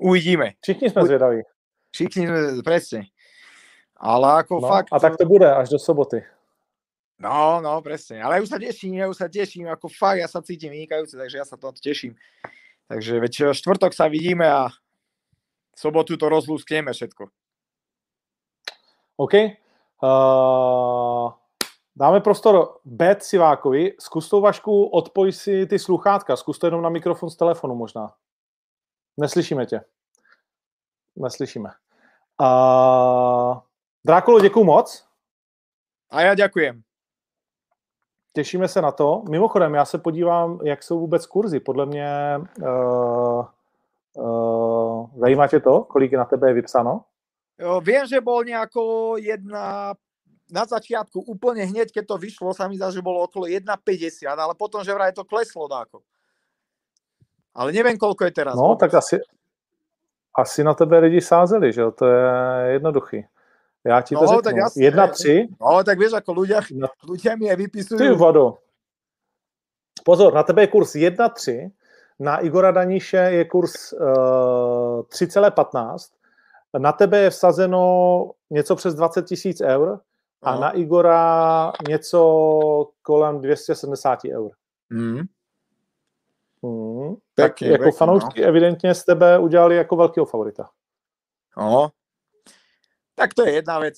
Uvidíme. Všichni sme zvedaví. Všichni sme, presne. Ale ako no, fakt... A tak to bude až do soboty. No, no, presne. Ale už sa teším, ja už sa teším. Ako fakt, ja sa cítim vynikajúce, takže ja sa to teším. Takže veď štvrtok sa vidíme a v sobotu to rozlúskneme všetko. OK. Uh, dáme prostor Bet Sivákovi. Zkus tou, Vašku, odpoj si ty sluchátka. Zkus to jenom na mikrofon z telefonu možná. Neslyšíme tě. Neslyšíme. Uh, Drákolo, děkuju moc. A já děkujem. Těšíme se na to. Mimochodem, já se podívám, jak jsou vůbec kurzy. Podle mě uh, uh, zajímá tě to, kolik na tebe je vypsáno? Jo, vím, že byl nějakou jedna, na začátku úplně hned, keď to vyšlo, sa mi zdá, že bylo okolo jedna päťdesiat, ale potom, že vraj to kleslo dáko. Ale nevím, koľko je teraz. No, tak asi, asi na tebe lidi sázeli, že jo? To je jednoduchý. Já ti to no, řeknu. Jedna, tři. No, tak víš, jako ľudia, ľudia mi je vypisují. Ty, Vlado. Pozor, na tebe je kurz jedna tři, na Igora Daniše je kurz uh, tři celá patnáct, na tebe je vsazeno něco přes dvacet tisíc eur a no. Na Igora něco kolem dvě stě sedmdesát eur. Mm. Mm. Tak, tak je, jako věký, fanoušky no. Evidentně z tebe udělali jako velkého favorita. No. Tak to je jedna vec,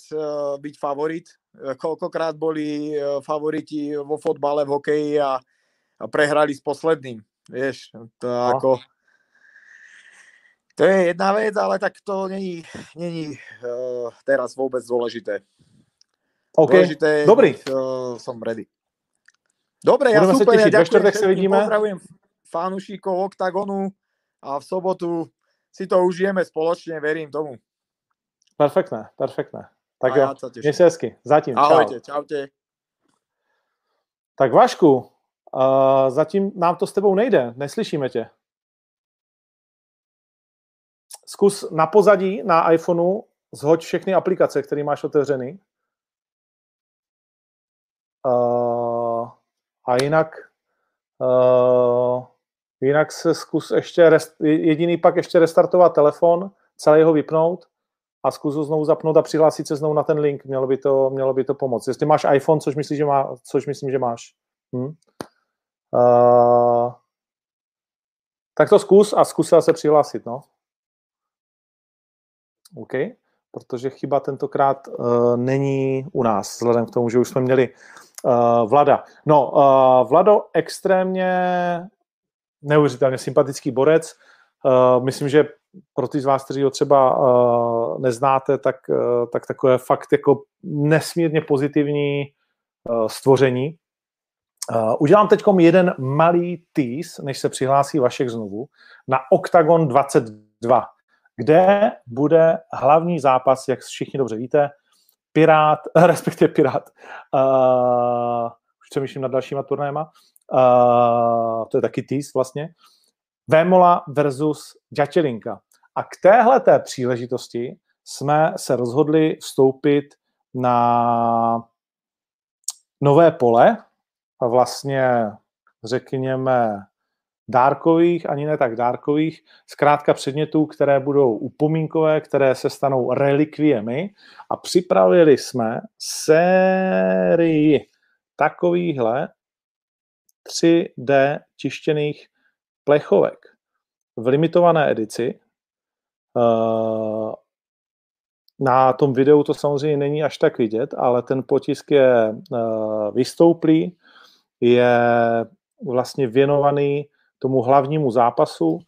byť favorit. Koľkokrát boli favoriti vo fotbale, v hokeji a prehrali s posledným. Vieš, to, no. Ako... to je jedna vec, ale tak to není, není uh, teraz vôbec dôležité. Okay. Dôležité, dobrý. Uh, som ready. Dobre, ja budeme super, ja ďakujem. Pozdravujem fanúšikov Octagonu a v sobotu si to užijeme spoločne, verím tomu. Perfektné, perfektné. Tak jo, měj se hezky. Zatím, ahojte, čau. Čaute. Tak Vašku, uh, zatím nám to s tebou nejde, neslyšíme tě. Zkus na pozadí na iPhoneu zhoď všechny aplikace, které máš otevřený. Uh, a jinak uh, jinak se zkus ještě, rest, jediný pak ještě restartovat telefon, celý ho vypnout. A zkus ho znovu zapnout a přihlásit se znovu na ten link. Mělo by to, mělo by to pomoct. Jestli máš iPhone, což myslím, že, má, což myslím, že máš. Hm? Uh, tak to zkus a zkus se přihlásit. No. OK. Protože chyba tentokrát uh, není u nás. Vzhledem k tomu, že už jsme měli uh, Vlada. No, uh, Vlado extrémně neuvěřitelně sympatický borec. Uh, myslím, že pro ty z vás, kteří ho třeba uh, neznáte, tak, uh, tak takové fakt jako nesmírně pozitivní uh, stvoření. Uh, udělám teďkom jeden malý tease, než se přihlásí Vašek znovu, na Octagon dvacet dva, kde bude hlavní zápas, jak všichni dobře víte, Pirát, respektive Pirát, uh, už přemýšlím nad dalšíma turnéma, uh, to je taky tease vlastně, Vémola versus Ďatělinka. A k téhleté příležitosti jsme se rozhodli vstoupit na nové pole, a vlastně řekněme dárkových, ani ne tak dárkových, zkrátka předmětů, které budou upomínkové, které se stanou relikviemi, a připravili jsme sérii takovýchhle tři dé tištěných plechovek v limitované edici. Na tom videu to samozřejmě není až tak vidět, ale ten potisk je vystouplý, je vlastně věnovaný tomu hlavnímu zápasu.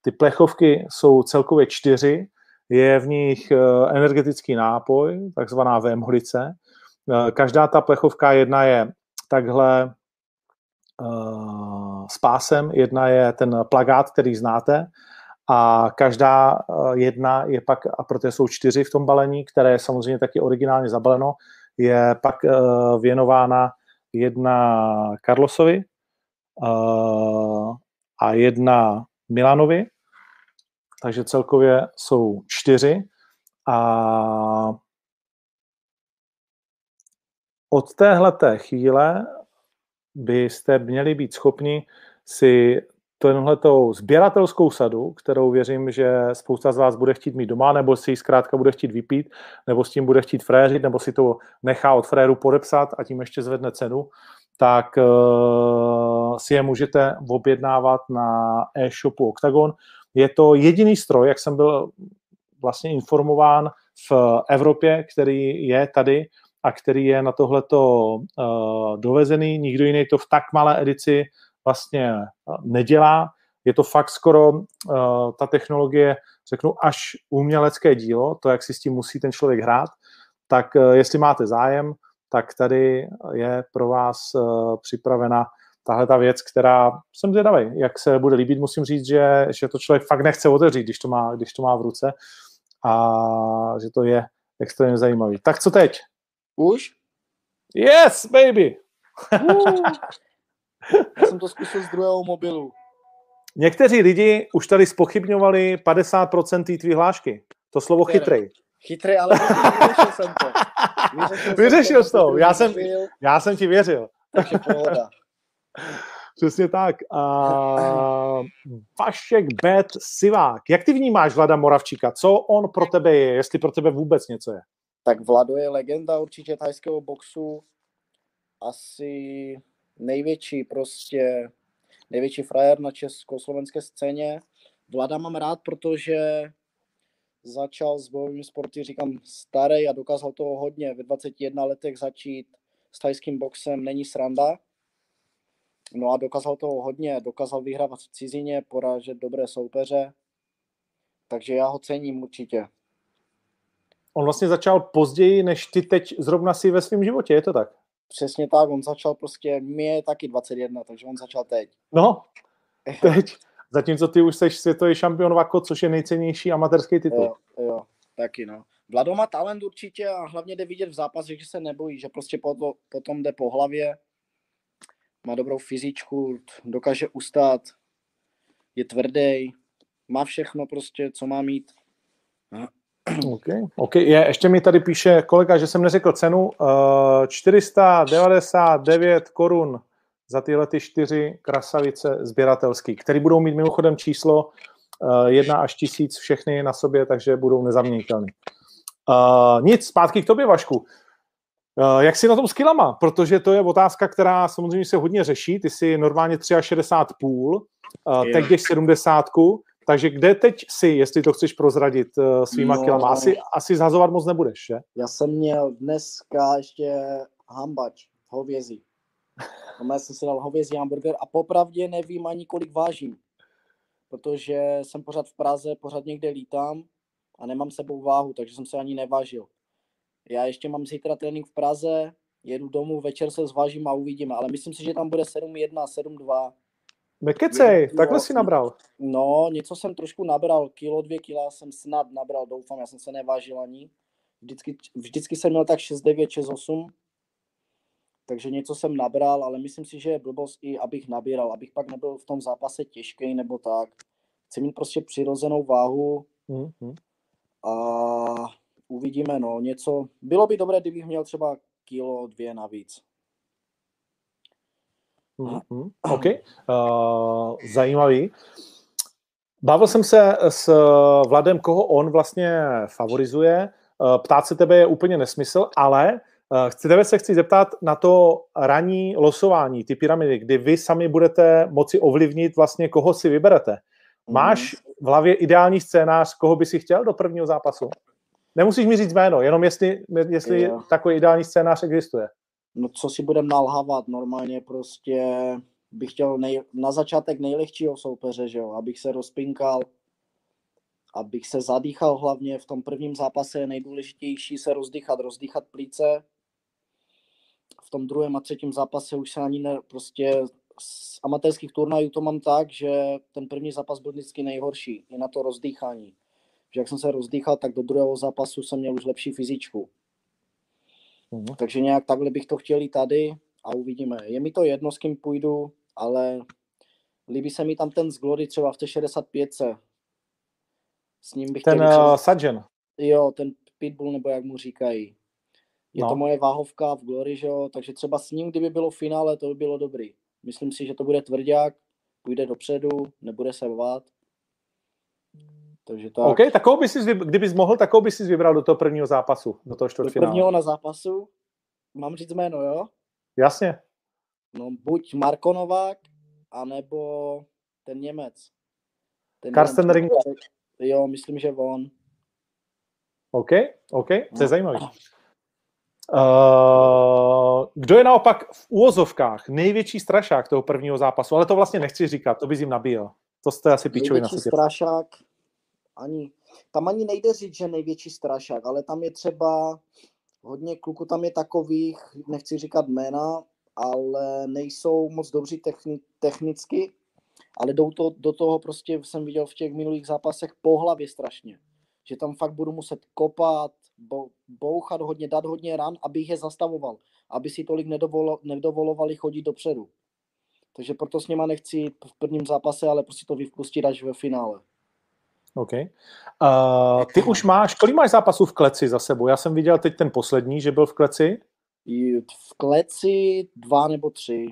Ty plechovky jsou celkově čtyři, je v nich energetický nápoj, takzvaná vémholice. Každá ta plechovka, jedna je takhle s pásem, jedna je ten plakát, který znáte, a každá jedna je pak, a proto jsou čtyři v tom balení, které je samozřejmě taky originálně zabaleno, je pak věnována jedna Carlosovi a jedna Milanovi, takže celkově jsou čtyři, a od téhleté chvíle byste měli být schopni si tenhletou sběratelskou sadu, kterou věřím, že spousta z vás bude chtít mít doma, nebo si ji zkrátka bude chtít vypít, nebo s tím bude chtít fréřit, nebo si to nechá od fréru podepsat a tím ještě zvedne cenu, tak uh, si je můžete objednávat na e-shopu Octagon. Je to jediný stroj, jak jsem byl vlastně informován v Evropě, který je tady a který je na tohleto uh, dovezený. Nikdo jiný to v tak malé edici vlastně nedělá. Je to fakt skoro uh, ta technologie, řeknu, až umělecké dílo, to, jak si s tím musí ten člověk hrát, tak uh, jestli máte zájem, tak tady je pro vás uh, připravena tahle ta věc, která, jsem zvědavý, jak se bude líbit. Musím říct, že, že to člověk fakt nechce otevřít, když to má, když to má v ruce, a že to je extrémně zajímavý. Tak co teď? Už? Yes, baby! Já jsem to zkusil z druhého mobilu. Někteří lidi už tady spochybňovali padesát procent té tvý hlášky. To slovo chytrej. Chytrej, ale vyřešil jsem to. Vyřešil, vyřešil jsem to. to. Já, jsem, já jsem ti věřil. Takže pohoda. Přesně tak. Uh, Vašek Bet Sivák. Jak ty vnímáš Vlada Moravčíka? Co on pro tebe je? Jestli pro tebe vůbec něco je? Tak Vlado je legenda určitě thajského boxu. Asi největší prostě, největší frajer na československé scéně. Vlada mám rád, protože začal s bojovými sporty, říkám, starý, a dokázal toho hodně. Ve dvaceti jedna letech začít s thajským boxem není sranda. No a dokázal toho hodně. Dokázal vyhrávat v cizině, porážet dobré soupeře. Takže já ho cením určitě. On vlastně začal později, než ty teď zrovna si ve svém životě, je to tak? Přesně tak, on začal prostě, mě je taky dvacet jedna, takže on začal teď. No, teď. Zatímco ty už seš světový šampion Vako, což je nejcennější amatérský titul. Jo, jo, taky no. Vlado má talent určitě a hlavně jde vidět v zápasech, že se nebojí, že prostě potom jde po hlavě, má dobrou fyzičku, dokáže ustát, je tvrdý, má všechno prostě, co má mít. Aha. Okay, okay. Je, ještě mi tady píše kolega, že jsem neřekl cenu, uh, čtyři sta devadesát devět korun za tyhle ty čtyři krasavice sběratelský, které budou mít mimochodem číslo uh, jedna až tisíc všechny na sobě, takže budou nezaměnitelné. Uh, nic, zpátky k tobě, Vašku. Uh, jak jsi na tom s kilama? Protože to je otázka, která samozřejmě se hodně řeší. Ty jsi normálně šedesát tři celá pět, uh, teď jdeš sedmdesát. Takže kde teď jsi, jestli to chceš prozradit svýma no, kilama? Asi, asi zhazovat moc nebudeš, že? Já jsem měl dneska ještě hambač, hovězí. Já jsem si dal hovězí hamburger a popravdě nevím ani kolik vážím. protože jsem pořád v Praze, pořád někde lítám a nemám sebou váhu, takže jsem se ani nevážil. Já ještě mám zítra trénink v Praze, jedu domů, večer se zvážím a uvidíme, ale myslím si, že tam bude sedm jedna, sedm dva. Nekecej, takhle si nabral. No, něco jsem trošku nabral, kilo, dvě kila jsem snad nabral, doufám, já jsem se nevážil ani. Vždycky, vždycky jsem měl tak šest devět, šest osm, takže něco jsem nabral, ale myslím si, že je blbost i, abych nabíral, abych pak nebyl v tom zápase těžkej nebo tak. Chci mít prostě přirozenou váhu mm-hmm. a uvidíme, no, něco. Bylo by dobré, kdybych měl třeba kilo, dvě navíc. Mm-hmm. OK, uh, zajímavý. Bavil jsem se s Vladem, koho on vlastně favorizuje. Ptát se tebe je úplně nesmysl, ale chci, tebe se chci zeptat na to ranní losování, ty pyramidy, kdy vy sami budete moci ovlivnit vlastně, koho si vyberete. Máš v hlavě ideální scénář, koho by si chtěl do prvního zápasu? Nemusíš mi říct jméno, jenom jestli, jestli je. Takový ideální scénář existuje. No co si budem nalhávat, normálně prostě bych chtěl nej, na začátek nejlehčího soupeře, že jo, abych se rozpinkal, abych se zadýchal hlavně v tom prvním zápase, je nejdůležitější se rozdýchat, rozdýchat plíce. V tom druhém a třetím zápase už se ani ne, prostě z amatérských turnajů to mám tak, že ten první zápas byl vždycky nejhorší, i na to rozdýchání. Že jak jsem se rozdýchal, tak do druhého zápasu jsem měl už lepší fyzičku. Mm. Takže nějak takhle bych to chtěl i tady a uvidíme. Je mi to jedno, s kým půjdu, ale líbí se mi tam ten z Glory třeba v té šedesát pětce. S ním bych ten uh, Sajjan. Jo, ten Pitbull, nebo jak mu říkají. Je no. to moje váhovka v Glory, že jo? Takže třeba s ním, kdyby bylo v finále, to by bylo dobrý. Myslím si, že to bude tvrdák, půjde dopředu, nebude se bát. Takže tak. OK, tak koho bys jsi, kdybys mohl, tak koho bys jsi vybral do toho prvního zápasu, do toho čtvrtfinále? Do prvního na zápasu? Mám říct jméno, jo? Jasně. No, buď Marko Novák, anebo ten Němec. Ten Karsten Ringler. Jo, myslím, že on. OK, OK, to je zajímavý. Uh, kdo je naopak v úvozovkách největší strašák toho prvního zápasu? Ale to vlastně nechci říkat, to bys jim nabíjel. To jste asi píčovi na světě. Největší strašák, ani, tam ani nejde říct, že největší strašák, ale tam je třeba hodně kluků, tam je takových, nechci říkat jména, ale nejsou moc dobří techni, technicky, ale do toho, do toho prostě jsem viděl v těch minulých zápasech po hlavě strašně. Že tam fakt budu muset kopat, bouchat hodně, dát hodně ran, abych je zastavoval. Aby si tolik nedovolo, nedovolovali chodit dopředu. Takže proto s nima nechci v prvním zápase, ale prostě to vypustit až ve finále. OK. Uh, ty už máš, kolik máš zápasů v kleci za sebou? Já jsem viděl teď ten poslední, že byl v kleci. V kleci dva nebo tři.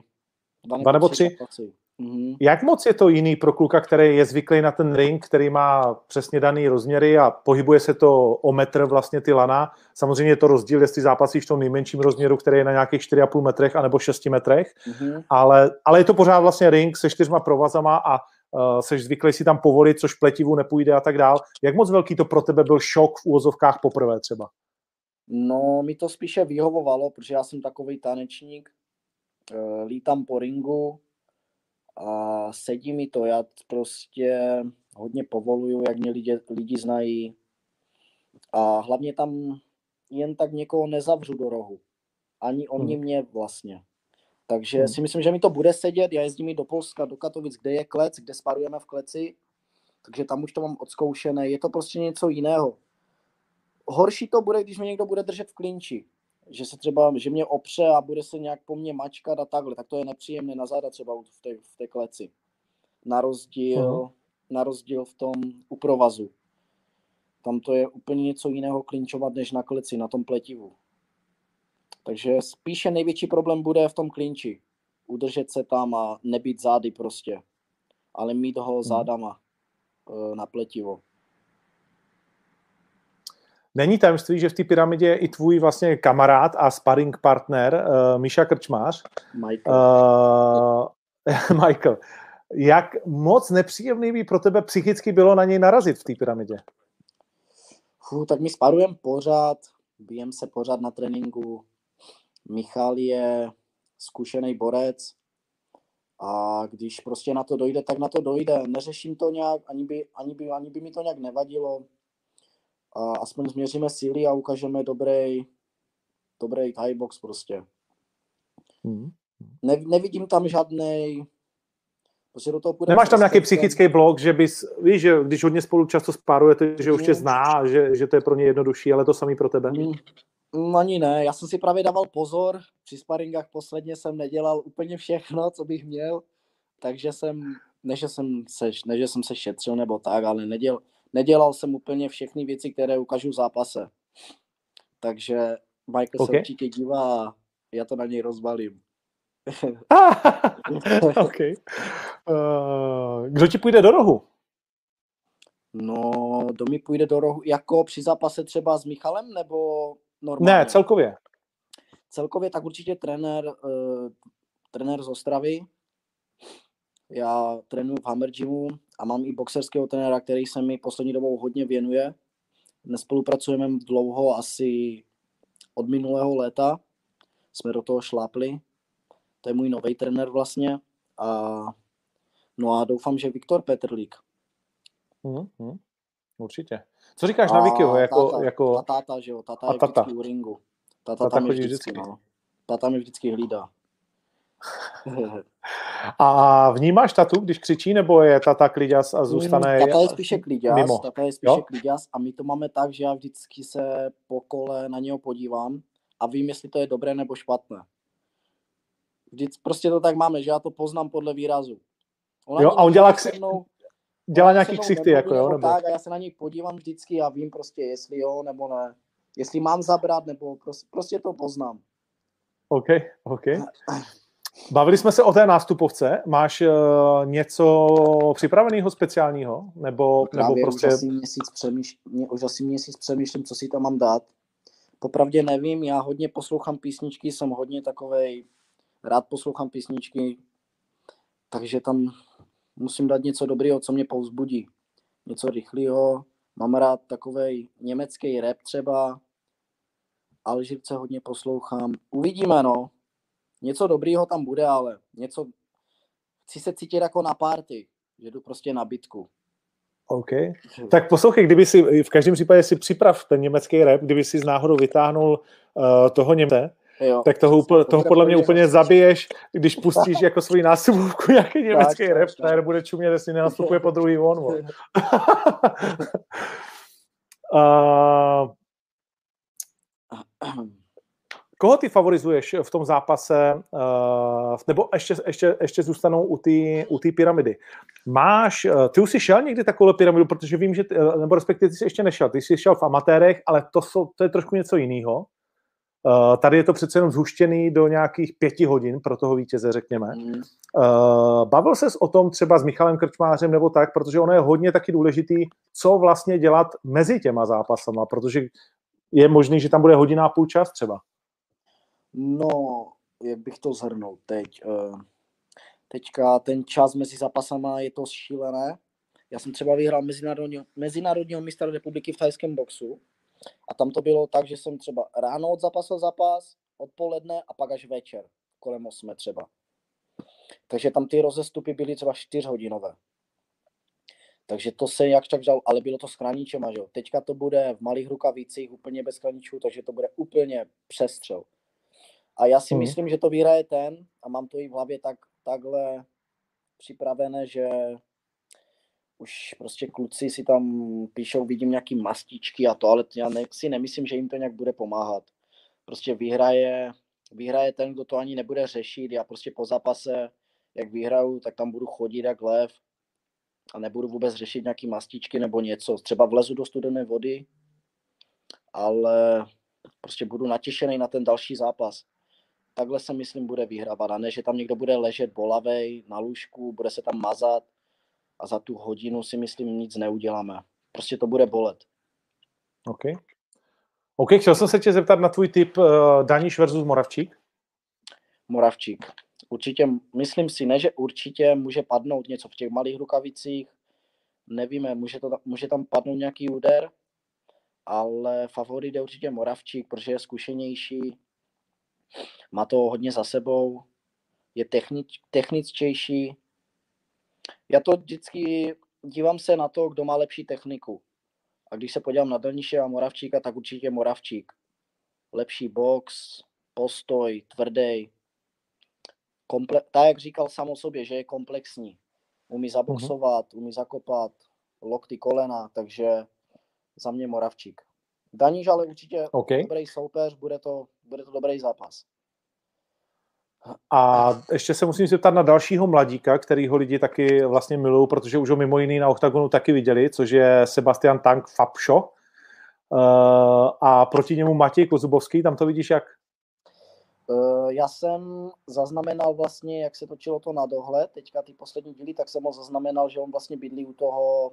Dva nebo, dva nebo tři? tři. Mm-hmm. Jak moc je to jiný pro kluka, který je zvyklý na ten ring, který má přesně daný rozměry a pohybuje se to o metr vlastně ty lana? Samozřejmě je to rozdíl, jestli zápasíš v tom nejmenším rozměru, který je na nějakých čtyři a půl metrech anebo šesti metrech, mm-hmm. ale, ale je to pořád vlastně ring se čtyřma provazama a uh, seš zvyklý si tam povolit, což pletivu nepůjde a tak dál. Jak moc velký to pro tebe byl šok v úvozovkách poprvé třeba? No, mi to spíše vyhovovalo, protože já jsem takovej tanečník, uh, lítám po ringu, a sedí mi to, já prostě hodně povoluju, jak mě lidi, lidi znají a hlavně tam jen tak někoho nezavřu do rohu, ani oni hmm. mě vlastně. Takže hmm. si myslím, že mi to bude sedět, já jezdím i do Polska, do Katovic, kde je klec, kde sparujeme v kleci, takže tam už to mám odzkoušené, je to prostě něco jiného. Horší to bude, když mě někdo bude držet v klinči. Že se třeba, že mě opře a bude se nějak po mně mačkat a takhle, tak to je nepříjemné na záda třeba v té, v té kleci. Na rozdíl, uh-huh. na rozdíl v tom u provazu. Tam to je úplně něco jiného klinčovat, než na kleci, na tom pletivu. Takže spíše největší problém bude v tom klinči. Udržet se tam a nebýt zády prostě. Ale mít ho zádama uh-huh. na pletivo. Není tajemství, že v té pyramidě je i tvůj vlastně kamarád a sparring partner uh, Míša Krčmář. Michael. Uh, Michael. Jak moc nepříjemný by pro tebe psychicky bylo na něj narazit v té pyramidě? Fuh, tak my sparujeme pořád, bijem se pořád na tréninku. Michal je zkušený borec, A když prostě na to dojde, tak na to dojde. Neřeším to nějak, ani by, ani by, ani by mi to nějak nevadilo. A aspoň změříme síly a ukážeme dobrý, dobrý Thai box prostě. Hmm. Ne, nevidím tam žádnej... Prostě do toho půjde. Nemáš tam nějaký psychický blok, že bys, víš, že když hodně spolu často spárujete, že už tě zná, že, že to je pro ně jednodušší, ale to samý pro tebe? Hmm. Ani ne, já jsem si právě dával pozor, při sparingách posledně jsem nedělal úplně všechno, co bych měl, takže jsem, ne že jsem se, ne, že jsem se šetřil nebo tak, ale neděl, nedělal jsem úplně všechny věci, které ukážu v zápase. Takže Michael okay. se určitě dívá a já to na něj rozbalím. okay. uh, kdo ti půjde do rohu? No, kdo mi půjde do rohu? Jako při zápase třeba s Michalem nebo normálně? Ne, celkově. Celkově tak určitě trenér, uh, trenér z Ostravy. Já trénuji v Hammer Gymu a mám i boxerského trenéra, který se mi poslední dobou hodně věnuje. Nespolupracujeme dlouho, asi od minulého léta jsme do toho šlápli. To je můj nový trenér vlastně. A, no a doufám, že Viktor Petrlík. Mm, mm, určitě. Co říkáš a na Vikyho? Jako, táta, jako... táta, že jo? Táta je tata. Vždycky u ringu. Táta, táta tam je vždycky. vždycky. No. Táta mě vždycky hlídá. A vnímáš tatu, když křičí, nebo je tata kliďas a zůstane mimo? Tata je spíše kliďas, mimo. Tata je spíše kliďas a my to máme tak, že já vždycky se po kole na něho podívám a vím, jestli to je dobré nebo špatné. Vždycky prostě to tak máme, že já to poznám podle výrazu. Ona jo, a on dělá, ksi... mnou, dělá on nějaký ksichty, jako jo? Nebo... Tak a já se na něj podívám vždycky a vím prostě, jestli jo, nebo ne. Jestli mám zabrat, nebo prostě, prostě to poznám. OK, OK. Bavili jsme se o té nástupovce. Máš uh, něco připraveného speciálního? Nebo, nebo prostě... už asi měsíc přemýšlím, už asi měsíc přemýšlím, co si tam mám dát. Popravdě nevím, já hodně poslouchám písničky, jsem hodně takovej... Rád poslouchám písničky, takže tam musím dát něco dobrého, co mě povzbudí. Něco rychlého. Mám rád takovej německý rap třeba. Alžírce hodně poslouchám. Uvidíme, no. Něco dobrýho tam bude, ale něco... Chci se cítit jako na party, že jdu prostě na bitku. OK. Tak poslouchej, kdyby si, v každém případě si připrav ten německý rap, kdyby si z náhodou vytáhnul uh, toho Němce, jo, tak toho, úplně, toho podle mě úplně zabiješ, když pustíš jako svoji nástupovku nějaký německý rap, který bude čumět, jestli nenastupuje po druhý von. uh, koho ty favorizuješ v tom zápase, uh, nebo ještě, ještě, ještě zůstanou u té u té pyramidy? Máš, ty už jsi šel někdy takovou pyramidu, protože vím, že, ty, nebo respektive ty jsi ještě nešel, ty jsi šel v amatérech, ale to, jsou, to je trošku něco jiného. Uh, tady je to přece jenom zhuštěný do nějakých pěti hodin pro toho vítěze, řekněme. Mm. Uh, bavil ses o tom třeba s Michalem Krčmářem nebo tak, protože ono je hodně taky důležitý, co vlastně dělat mezi těma zápasama, protože je možný, že tam bude hodina a půl čas třeba. No, jak bych to zhrnul teď. Teďka ten čas mezi zápasama je to šílené. Já jsem třeba vyhrál mezinárodního, mezinárodního mistra republiky v thajském boxu. A tam to bylo tak, že jsem třeba ráno od zápasu zápas, odpoledne a pak až večer, kolem osmi třeba. Takže tam ty rozestupy byly třeba čtyřhodinové. Takže to se jak tak dal, ale bylo to s chráničema, že jo. Teďka to bude v malých rukavicích úplně bez chráničů, takže to bude úplně přestřel. A já si hmm. myslím, že to vyhraje ten a mám to i v hlavě tak, takhle připravené, že... Už prostě kluci si tam píšou, vidím nějaký mastičky a to, ale já ne, si nemyslím, že jim to nějak bude pomáhat. Prostě vyhraje, vyhraje ten, kdo to ani nebude řešit. Já prostě po zápase, jak vyhraju, tak tam budu chodit jak lev a nebudu vůbec řešit nějaký mastičky nebo něco. Třeba vlezu do studené vody, ale prostě budu natěšený na ten další zápas. Takhle se myslím, bude vyhrávat. A ne, že tam někdo bude ležet bolavej na lůžku, bude se tam mazat. A za tu hodinu si myslím, nic neuděláme. Prostě to bude bolet. OK. OK, chtěl jsem se tě zeptat na tvůj tip uh, Daniš versus Moravčík. Moravčík. Určitě, myslím si, ne, že určitě může padnout něco v těch malých rukavicích. Nevíme, může, to, může tam padnout nějaký úder, ale favorit je určitě Moravčík, protože je zkušenější. Má to hodně za sebou. je technič, techničtější. Já to vždycky dívám se na to, kdo má lepší techniku. A když se podívám na Daniše a Moravčíka, tak určitě Moravčík. Lepší box, postoj, tvrdý. Komple- tak, jak říkal sám o sobě, že je komplexní. Umí zaboxovat, umí zakopat, lokty, kolena, takže za mě Moravčík. Daniš ale určitě okay. Dobrý soupeř, bude to, bude to dobrý zápas. A ještě se musím zeptat na dalšího mladíka, kterýho lidi taky vlastně milují, protože už ho mimo jiný na Octagonu taky viděli, což je Sebastian Tank Fabšo. A proti němu Matěj Kozubovský, tam to vidíš jak? Já jsem zaznamenal vlastně, jak se točilo to na dohled, teďka ty poslední díly, tak jsem ho zaznamenal, že on vlastně bydlí u toho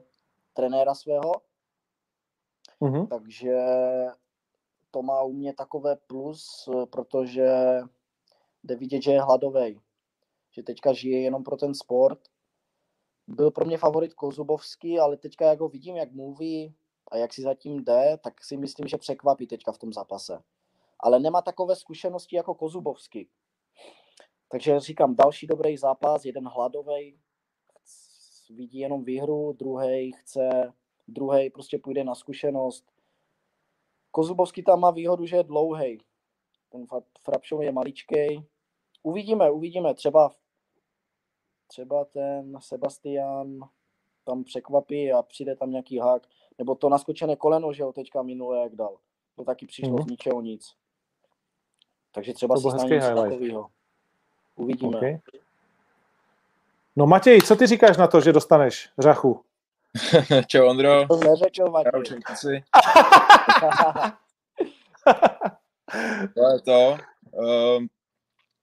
trenéra svého. Mm-hmm. Takže to má u mě takové plus, protože jde vidět, že je hladovej, že teďka žije jenom pro ten sport. Byl pro mě favorit Kozubovský, ale teďka jak ho vidím, jak mluví a jak si zatím jde, tak si myslím, že překvapí teďka v tom zápase. Ale nemá takové zkušenosti jako Kozubovský. Takže říkám, další dobrý zápas, jeden hladovej, vidí jenom výhru, druhej chce, druhej prostě půjde na zkušenost. Kozubovský tam má výhodu, že je dlouhej. Ten Frapšov je maličkej. Uvidíme, uvidíme. Třeba, třeba ten Sebastian tam překvapí a přijde tam nějaký hák. Nebo to naskočené koleno, že ho teďka minule jak dal. To taky přišlo mm-hmm. z ničeho nic. Takže třeba to si stane něco takového. Uvidíme. Okay. No Matěj, co ty říkáš na to, že dostaneš řachu? Čau Ondro. To neřečil Matěj. To je to. Uh,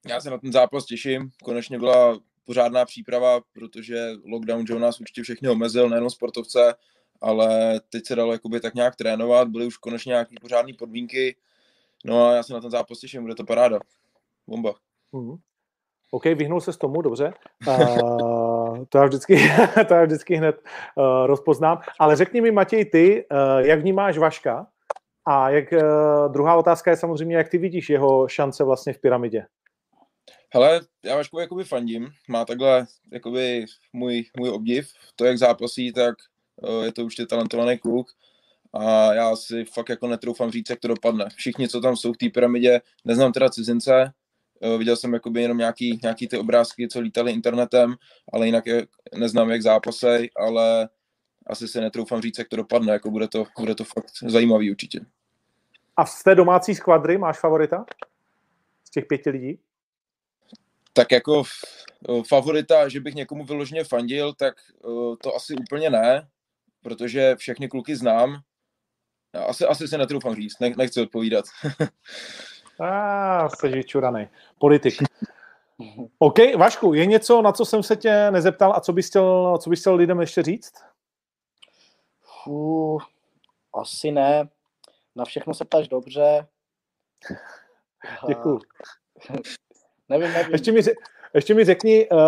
já se na ten zápas těším. Konečně byla pořádná příprava, protože lockdown Joe nás určitě všechny omezil, nejenom sportovce, ale teď se dalo jakoby tak nějak trénovat, byly už konečně nějaké pořádné podmínky. No a já se na ten zápas těším, bude to paráda. Bomba. Mm-hmm. OK, vyhnul se s tomu, dobře. Uh, to, já vždycky, to já vždycky hned uh, rozpoznám. Ale řekni mi, Matěj, ty, uh, jak vnímáš Vaška? A jak, druhá otázka je samozřejmě, jak ty vidíš jeho šance vlastně v pyramidě? Hele, já Vaškovi jakoby fandím. Má takhle jakoby můj, můj obdiv. To, jak zápasí, tak je to určitě talentovaný kluk. A já si fakt jako netroufám říct, jak to dopadne. Všichni, co tam jsou v té pyramidě, neznám teda cizince. Viděl jsem jakoby jenom nějaký, nějaký ty obrázky, co lítaly internetem, ale jinak je, neznám, jak zápasej, ale asi si netroufám říct, jak to dopadne. Jako bude to, bude to fakt zajímavý určitě. A z té domácí skvadry máš favorita? Z těch pěti lidí? Tak jako favorita, že bych někomu vyloženě fandil, tak to asi úplně ne, protože všechny kluky znám. Asi, asi se netroufám říct, ne, nechci odpovídat. A jsi vyčuranej. Politik. OK, Vašku, je něco, na co jsem se tě nezeptal a co bys chtěl, co bys chtěl lidem ještě říct? Fuh, asi ne. Na všechno se ptáš dobře. Děkuju. nevím, nevím. Ještě mi, ještě mi řekni, uh,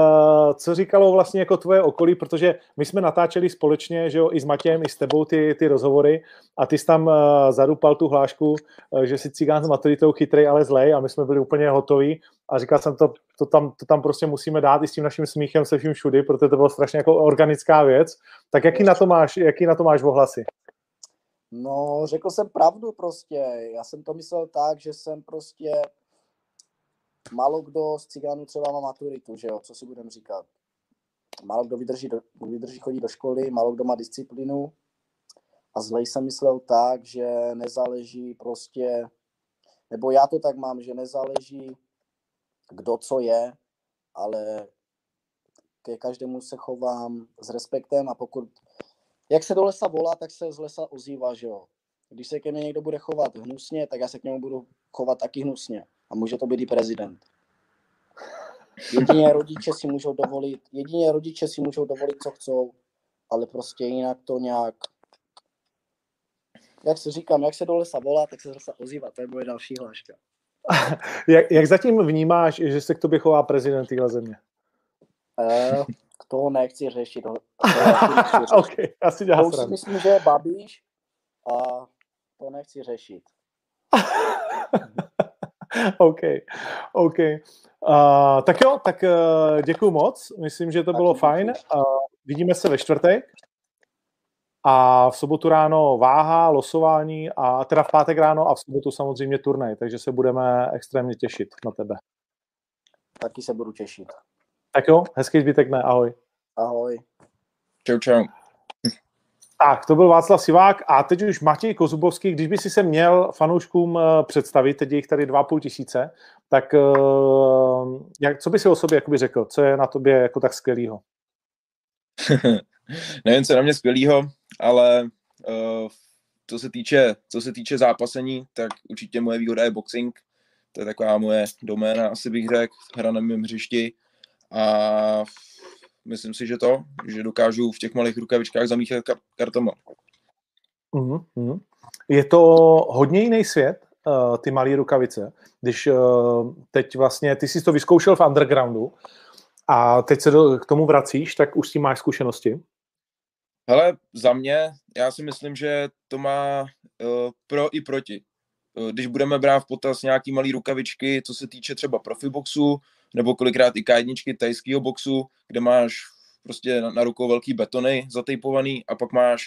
co říkalo vlastně jako tvoje okolí, protože my jsme natáčeli společně, že jo, i s Matějem, i s tebou ty, ty rozhovory a ty jsi tam uh, zadupal tu hlášku, uh, že si cigán s maturitou chytrej, ale zlej a my jsme byli úplně hotoví a říkal jsem, to, to, tam, to tam prostě musíme dát i s tím naším smíchem se vším všudy, protože to bylo strašně jako organická věc. Tak jaký na to máš, jaký na to máš ohlasy? No, řekl jsem pravdu prostě. Já jsem to myslel tak, že jsem prostě málo kdo z cigánů třeba má maturitu, že jo, co si budem říkat. Málo kdo vydrží, do, vydrží chodit do školy, málo kdo má disciplínu. A zlej jsem myslel tak, že nezáleží prostě, nebo já to tak mám, že nezáleží kdo co je, ale ke každému se chovám s respektem a pokud jak se do lesa volá, tak se z lesa ozývá, že jo. Když se ke mně někdo bude chovat hnusně, tak já se k němu budu chovat taky hnusně. A může to být i prezident. Jedině rodiče si můžou dovolit, jedině rodiče si můžou dovolit, co chcou, ale prostě jinak to nějak, jak se říkám, jak se do lesa volá, tak se z lesa ozývá. To je moje další hláška. jak, jak zatím vnímáš, že se k tobě chová prezident téhle země? Uh... Toho nechci řešit. To nechci řešit. Okay, asi to už si myslím, že je Babiš a to nechci řešit. OK, OK. Uh, tak jo, tak uh, děkuju moc. Myslím, že to bylo fajn. Uh, vidíme se ve čtvrtek. A v sobotu ráno váha, losování, a teda v pátek ráno a v sobotu samozřejmě turnej, takže se budeme extrémně těšit na tebe. Taky se budu těšit. Tak jo, hezký zbytek dne, ahoj. Ahoj. Čau, čau. Tak, to byl Václav Sivák a teď už Matěj Kozubovský. Když by si se měl fanouškům představit, teď je jich tady dva a půl tisíce, tak jak, co by si o sobě jakoby řekl? Co je na tobě jako tak skvělýho? Nevím, co je na mě skvělýho, ale uh, co, se týče, co se týče zápasení, tak určitě moje výhoda je boxing. To je taková moje doména, asi bych řekl, hra na mém hřišti. A myslím si, že to, že dokážu v těch malých rukavičkách zamíchat kartama. Mm-hmm. Je to hodně jiný svět, uh, ty malé rukavice. Když uh, teď vlastně, ty jsi to vyzkoušel v undergroundu a teď se do, k tomu vracíš, tak už s tím máš zkušenosti? Hele, za mě, já si myslím, že to má uh, pro i proti. Uh, když budeme brát v potaz nějaký malý rukavičky, co se týče třeba profiboxu, nebo kolikrát i ká jedna tajského boxu, kde máš prostě na, na rukou velký betony zatejpovaný a pak máš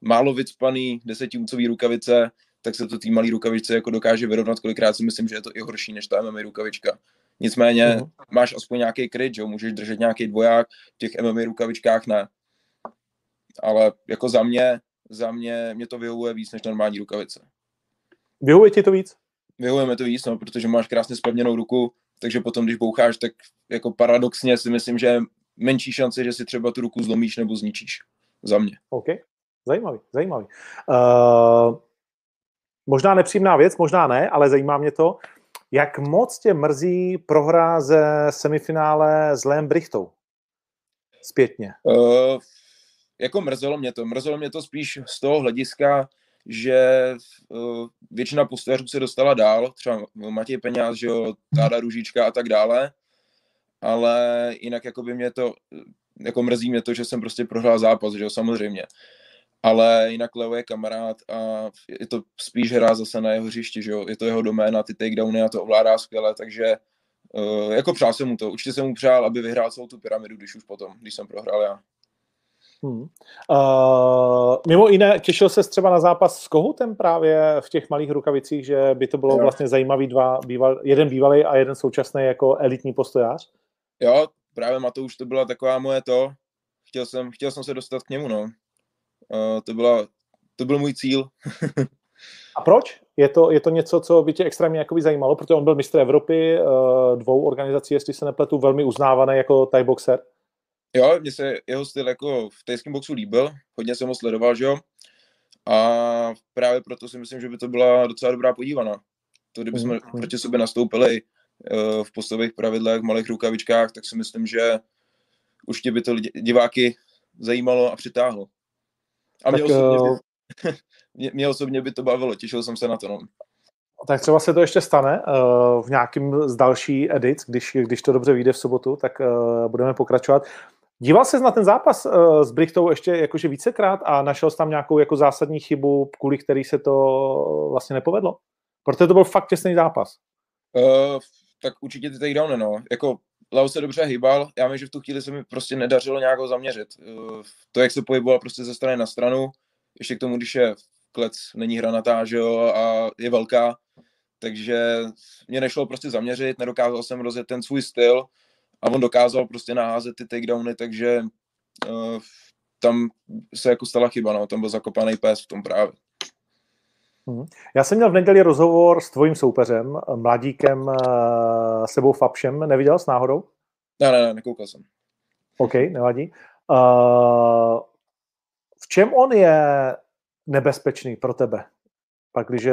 málo vycpaný desetiuncový rukavice, tak se to tý malý rukavičce jako dokáže vyrovnat, kolikrát si myslím, že je to i horší než ta em em á rukavička. Nicméně mm-hmm. máš aspoň nějaký kryt, jo? Můžeš držet nějaký dvoják, v těch em em á rukavičkách ne. Ale jako za mě, za mě, mě to vyhovuje víc než normální rukavice. Vyhovuje ti to víc? Vyhovuje to víc, no, protože máš krásně spevněnou ruku, takže potom, když boucháš, tak jako paradoxně si myslím, že je menší šance, že si třeba tu ruku zlomíš nebo zničíš. Za mě. OK. Zajímavý, zajímavý. Uh, možná nepříjemná věc, možná ne, ale zajímá mě to. Jak moc tě mrzí prohra ze semifinále s Lém Brichtou? Zpětně. Uh, jako mrzelo mě to. Mrzelo mě to spíš z toho hlediska, že uh, většina postařů se dostala dál, třeba Matěj Peňáz, že jo, Ťáďa Růžička a tak dále, ale jinak jako by mě to, jako mrzí mě to, že jsem prostě prohrál zápas, že jo, samozřejmě. Ale jinak Leo je kamarád a je to spíš hra zase na jeho hřišti, že jo, je to jeho doména, ty takedowny a to ovládá skvěle, takže uh, jako přál jsem mu to, určitě jsem mu přál, aby vyhrál celou tu pyramidu, když už potom, když jsem prohrál já. Hmm. Uh, mimo jiné, těšil ses třeba na zápas s Kohoutem právě v těch malých rukavicích, že by to bylo jo. vlastně zajímavý dva, býval, jeden bývalý a jeden současný jako elitní postojář? Jo, právě Matouš, to byla taková moje to, chtěl jsem, chtěl jsem se dostat k němu, no. Uh, to, byla, to byl můj cíl. A proč? Je to, je to něco, co by tě extrémně jakoby zajímalo, protože on byl mistr Evropy uh, dvou organizací, jestli se nepletu, velmi uznávaný jako thai boxer. Jo, mně se jeho styl jako v tajském boxu líbil, hodně jsem ho sledoval, že jo, a právě proto si myslím, že by to byla docela dobrá podívaná. To, kdyby jsme mm-hmm. proti sobě nastoupili uh, v postových pravidlech, malých rukavičkách, tak si myslím, že už tě by to diváky zajímalo a přitáhlo. A mě, tak, osobně, by, mě, mě osobně by to bavilo, těšil jsem se na to, no. Tak třeba se to ještě stane uh, v nějakým z další edic, když, když to dobře vyjde v sobotu, tak uh, budeme pokračovat. Díval ses na ten zápas uh, s Brichtou ještě jakože vícekrát a našel jsi tam nějakou jako zásadní chybu, kvůli který se to vlastně nepovedlo? Protože to byl fakt těsný zápas. Uh, tak určitě ty takedowny, no. Jako Lau se dobře hýbal, já myslím, že v tu chvíli se mi prostě nedařilo nějak ho zaměřit. Uh, to, jak se pohyboval prostě ze strany na stranu, ještě k tomu, když je klec, není hranatá, že jo, a je velká, takže mě nešlo prostě zaměřit, nedokázal jsem rozjet ten svůj styl a on dokázal prostě naházet ty takedowny, takže uh, tam se jako stala chyba, no, tam byl zakopaný pes v tom právě. Já jsem měl v neděli rozhovor s tvojím soupeřem, mladíkem Sebou Fabšem, neviděl jsi náhodou? Ne, ne, ne, nekoukal jsem. OK, nevadí. Uh, v čem on je nebezpečný pro tebe? Pak, když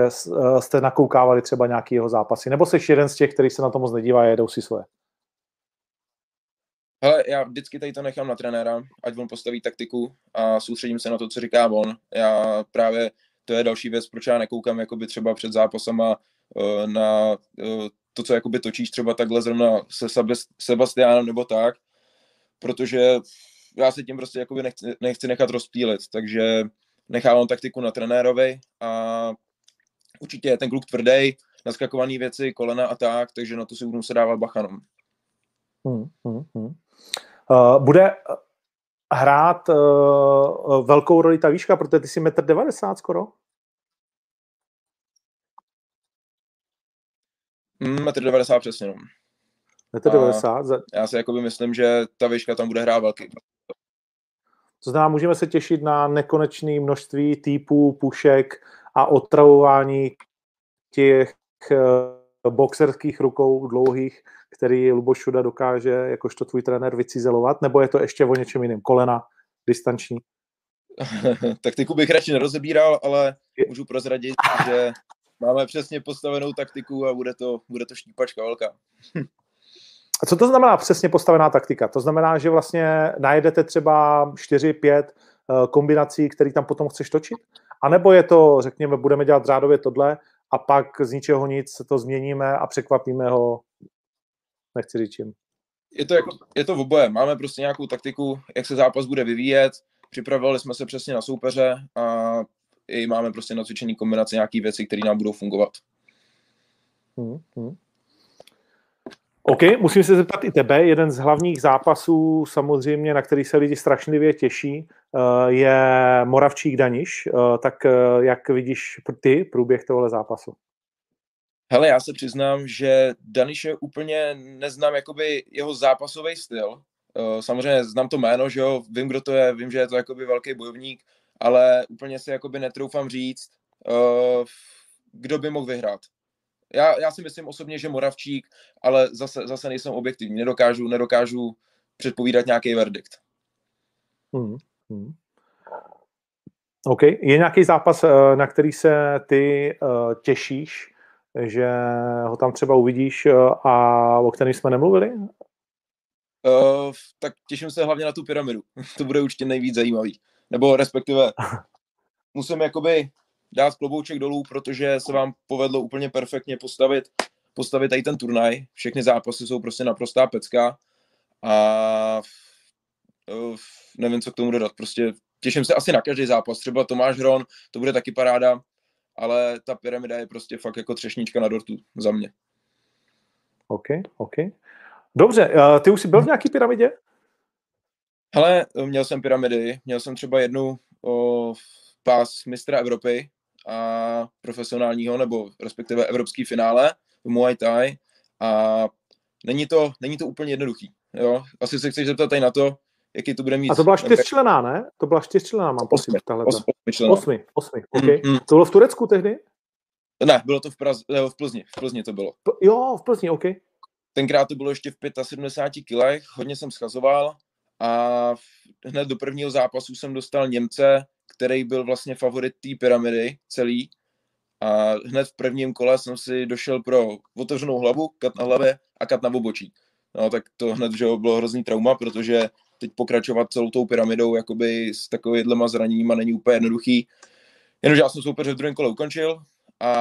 jste nakoukávali třeba nějaký jeho zápasy, nebo jsi jeden z těch, který se na to moc nedívá a jedou si svoje? Hele, já vždycky tady to nechám na trenéra, ať on postaví taktiku a soustředím se na to, co říká on. Já právě, to je další věc, proč já nekoukám jakoby třeba před zápasama na to, co jakoby točíš třeba takhle zrovna se Sebastianem nebo tak, protože já se tím prostě jakoby nechci, nechci nechat rozptýlit, takže nechávám taktiku na trenérovi a určitě je ten kluk tvrdý, naskakované věci, kolena a tak, takže na to si budu se dávat bachanom. Hmm, hmm, hmm. Uh, bude hrát uh, velkou roli ta výška, protože ty jsi metr devadesát skoro? metr devadesát přesně, no. metr devadesát? Za... Já si jakoby myslím, že ta výška tam bude hrát velký. To znamená, můžeme se těšit na nekonečné množství typů, pušek a otravování těch boxerských rukou dlouhých, který Luboš Šuda dokáže jakožto tvůj trenér vycizelovat, nebo je to ještě o něčem jiném? Kolena, distanční? Taktiku bych radši nerozebíral, ale můžu prozradit, že máme přesně postavenou taktiku a bude to, bude to štípačka velká. A co to znamená přesně postavená taktika? To znamená, že vlastně najedete třeba čtyři pět kombinací, které tam potom chceš točit? A nebo je to, řekněme, budeme dělat řádově tohle a pak z ničeho nic to změníme a překvapíme ho, nechci říct čím. Je to, jako, je to v oboje. Máme prostě nějakou taktiku, jak se zápas bude vyvíjet, připravili jsme se přesně na soupeře a i máme prostě nacvičený kombinace nějaký věci, které nám budou fungovat. Hmm, hmm. OK, musím se zeptat i tebe. Jeden z hlavních zápasů, samozřejmě, na který se lidi strašlivě těší, je Moravčík Daniš. Tak jak vidíš ty průběh tohohle zápasu? Hele, já se přiznám, že Daniše úplně neznám jakoby jeho zápasový styl. Samozřejmě znám to jméno, že jo, vím, kdo to je, vím, že je to jakoby velký bojovník, ale úplně si jakoby netroufám říct, kdo by mohl vyhrát. Já, já si myslím osobně, že Moravčík, ale zase, zase nejsem objektivní, nedokážu, nedokážu předpovídat nějaký verdikt. Hmm, hmm. OK. Je nějaký zápas, na který se ty těšíš, že ho tam třeba uvidíš a o kterém jsme nemluvili? Uh, tak těším se hlavně na tu pyramidu. To bude určitě nejvíc zajímavý. Nebo respektive musím jakoby... dát klobouček dolů, protože se vám povedlo úplně perfektně postavit, postavit tady ten turnaj. Všechny zápasy jsou prostě naprostá pecka a uh, nevím, co k tomu dodat. Prostě těším se asi na každý zápas. Třeba Tomáš Hron, to bude taky paráda, ale ta pyramida je prostě fakt jako třešnička na dortu za mě. OK, OK. Dobře, uh, ty už jsi byl v nějaký pyramidě? Hele, měl jsem pyramidy, měl jsem třeba jednu uh, pás mistra Evropy a profesionálního, nebo respektive evropský finále v Muay Thai a není to, není to úplně jednoduchý, jo. Asi se chceš zeptat tady na to, jaký to bude mít. A to byla čtyřčlenná, ne? To byla čtyřčlenná, mám pocit. Osmi, osmi, ok. Mm-hmm. To bylo v Turecku tehdy? Ne, bylo to v, Praze, ne, v Plzni, v Plzni to bylo. P- jo, v Plzni, ok. Tenkrát to bylo ještě v sedmdesáti pěti kilech, hodně jsem schazoval a hned do prvního zápasu jsem dostal Němce, který byl vlastně favorit té pyramidy celý. A hned v prvním kole jsem si došel pro otevřenou hlavu, kat na hlavě a kat na obočí. No tak to hned že bylo hrozný trauma, protože teď pokračovat celou tou pyramidou jakoby s takovýhlema zraněníma není úplně jednoduchý. Jenomže já jsem soupeře v druhém kole ukončil a